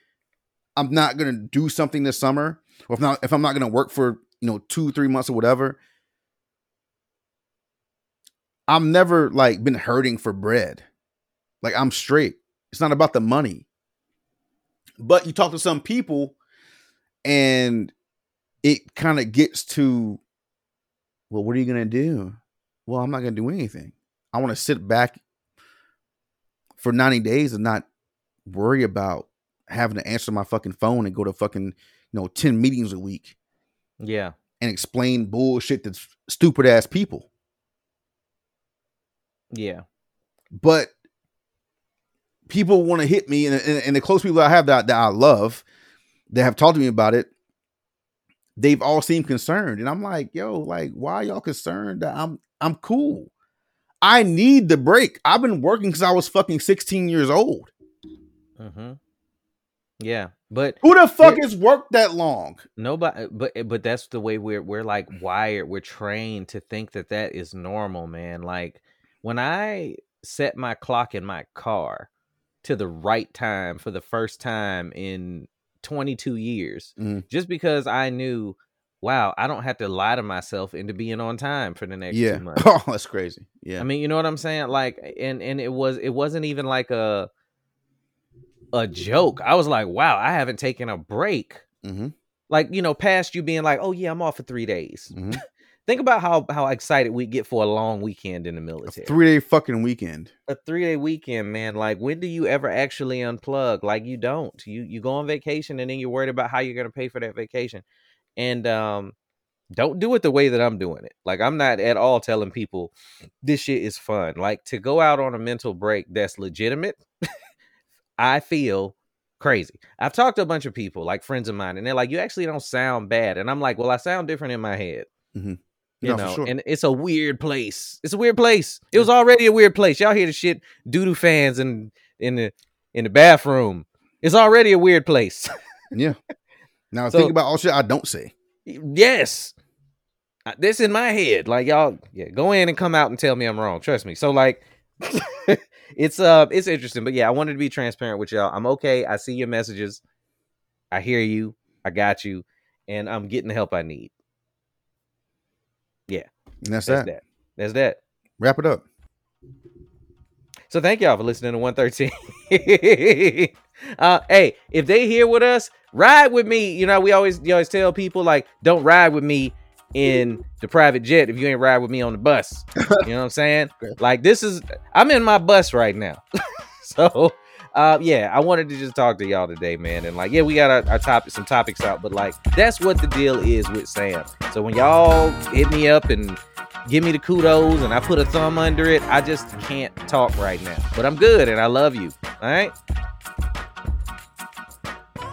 I'm not going to do something this summer, or if not, if I'm not going to work for, you know, two, three months or whatever, I'm never like been hurting for bread. Like, I'm straight. It's not about the money. But you talk to some people and it kind of gets to, well, what are you going to do? Well, I'm not going to do anything. I want to sit back for ninety days and not worry about having to answer my fucking phone and go to fucking, you know, ten meetings a week. Yeah. And explain bullshit to stupid ass people. Yeah. But people want to hit me, and, and, and the close people I have that, that I love that have talked to me about it, they've all seemed concerned. And I'm like, yo, like, why are y'all concerned that I'm I'm cool? I need the break. I've been working since I was fucking sixteen years old. Mm-hmm. Yeah, but who the fuck it, has worked that long? Nobody. But but that's the way we're we're like wired. We're trained to think that that is normal, man. Like when I set my clock in my car to the right time for the first time in twenty-two years mm-hmm. just because I knew, wow, I don't have to lie to myself into being on time for the next yeah. two months. Oh, that's crazy. Yeah. I mean, you know what I'm saying? Like, and, and it was, it wasn't even like a, a joke. I was like, wow, I haven't taken a break. Mm-hmm. Like, you know, past you being like, oh yeah, I'm off for three days. Mm-hmm. Think about how, how excited we get for a long weekend in the military. A three-day fucking weekend. A three-day weekend, man. Like, when do you ever actually unplug? Like, you don't. You you go on vacation, and then you're worried about how you're going to pay for that vacation. And um, don't do it the way that I'm doing it. Like, I'm not at all telling people this shit is fun. Like, to go out on a mental break that's legitimate, I feel crazy. I've talked to a bunch of people, like friends of mine, and they're like, you actually don't sound bad. And I'm like, well, I sound different in my head. Mm-hmm. You no, know, sure. And it's a weird place. It's a weird place. It was already a weird place. Y'all hear the shit doo-doo fans in in the in the bathroom. It's already a weird place. Yeah. Now so, think about all shit I don't say. Yes. This in my head. Like y'all, yeah, go in and come out and tell me I'm wrong. Trust me. So like it's uh it's interesting. But yeah, I wanted to be transparent with y'all. I'm okay. I see your messages. I hear you. I got you. And I'm getting the help I need. Yeah. And that's, that's that. that. That's that. Wrap it up. So thank y'all for listening to one thirteen. uh, hey, if they here with us, ride with me. You know, we always you always tell people, like, don't ride with me in the private jet if you ain't ride with me on the bus. You know what I'm saying? Like, this is, I'm in my bus right now. So, uh, yeah, I wanted to just talk to y'all today, man. And like, yeah, we got our, our topics, some topics out, but like, that's what the deal is with Sam. So when y'all hit me up and give me the kudos and I put a thumb under it, I just can't talk right now, but I'm good. And I love you. All right.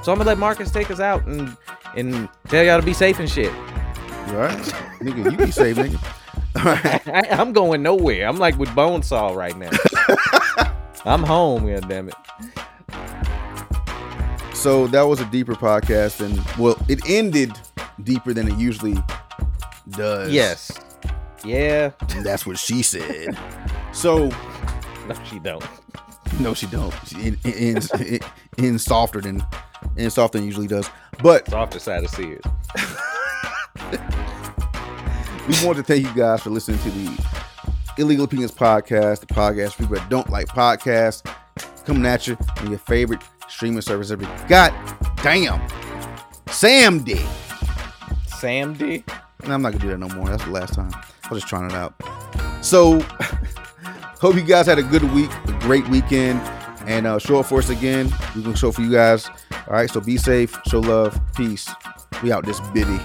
So I'm gonna let Marcus take us out and, and tell y'all to be safe and shit. You all right? Nigga, you be safe, nigga. All right. I, I, I'm going nowhere. I'm like with Bonesaw right now. I'm home, goddammit. So that was a deeper podcast, and well, it ended deeper than it usually does. Yes. Yeah. And that's what she said. So no, she don't. No, she don't. It, it ends it ends softer than ends softer than it usually does. But softer side of Sears. We want to thank you guys for listening to the Illegal Opinions podcast, the podcast for people that don't like podcasts, coming at you on your favorite streaming service every god damn Sam D. Sam D. And I'm not gonna do that no more. That's the last time. I'm just trying it out. So hope you guys had a good week, a great weekend, and uh, show up for us again. We can show for you guys. All right, so be safe, show love, peace. We out this bitty.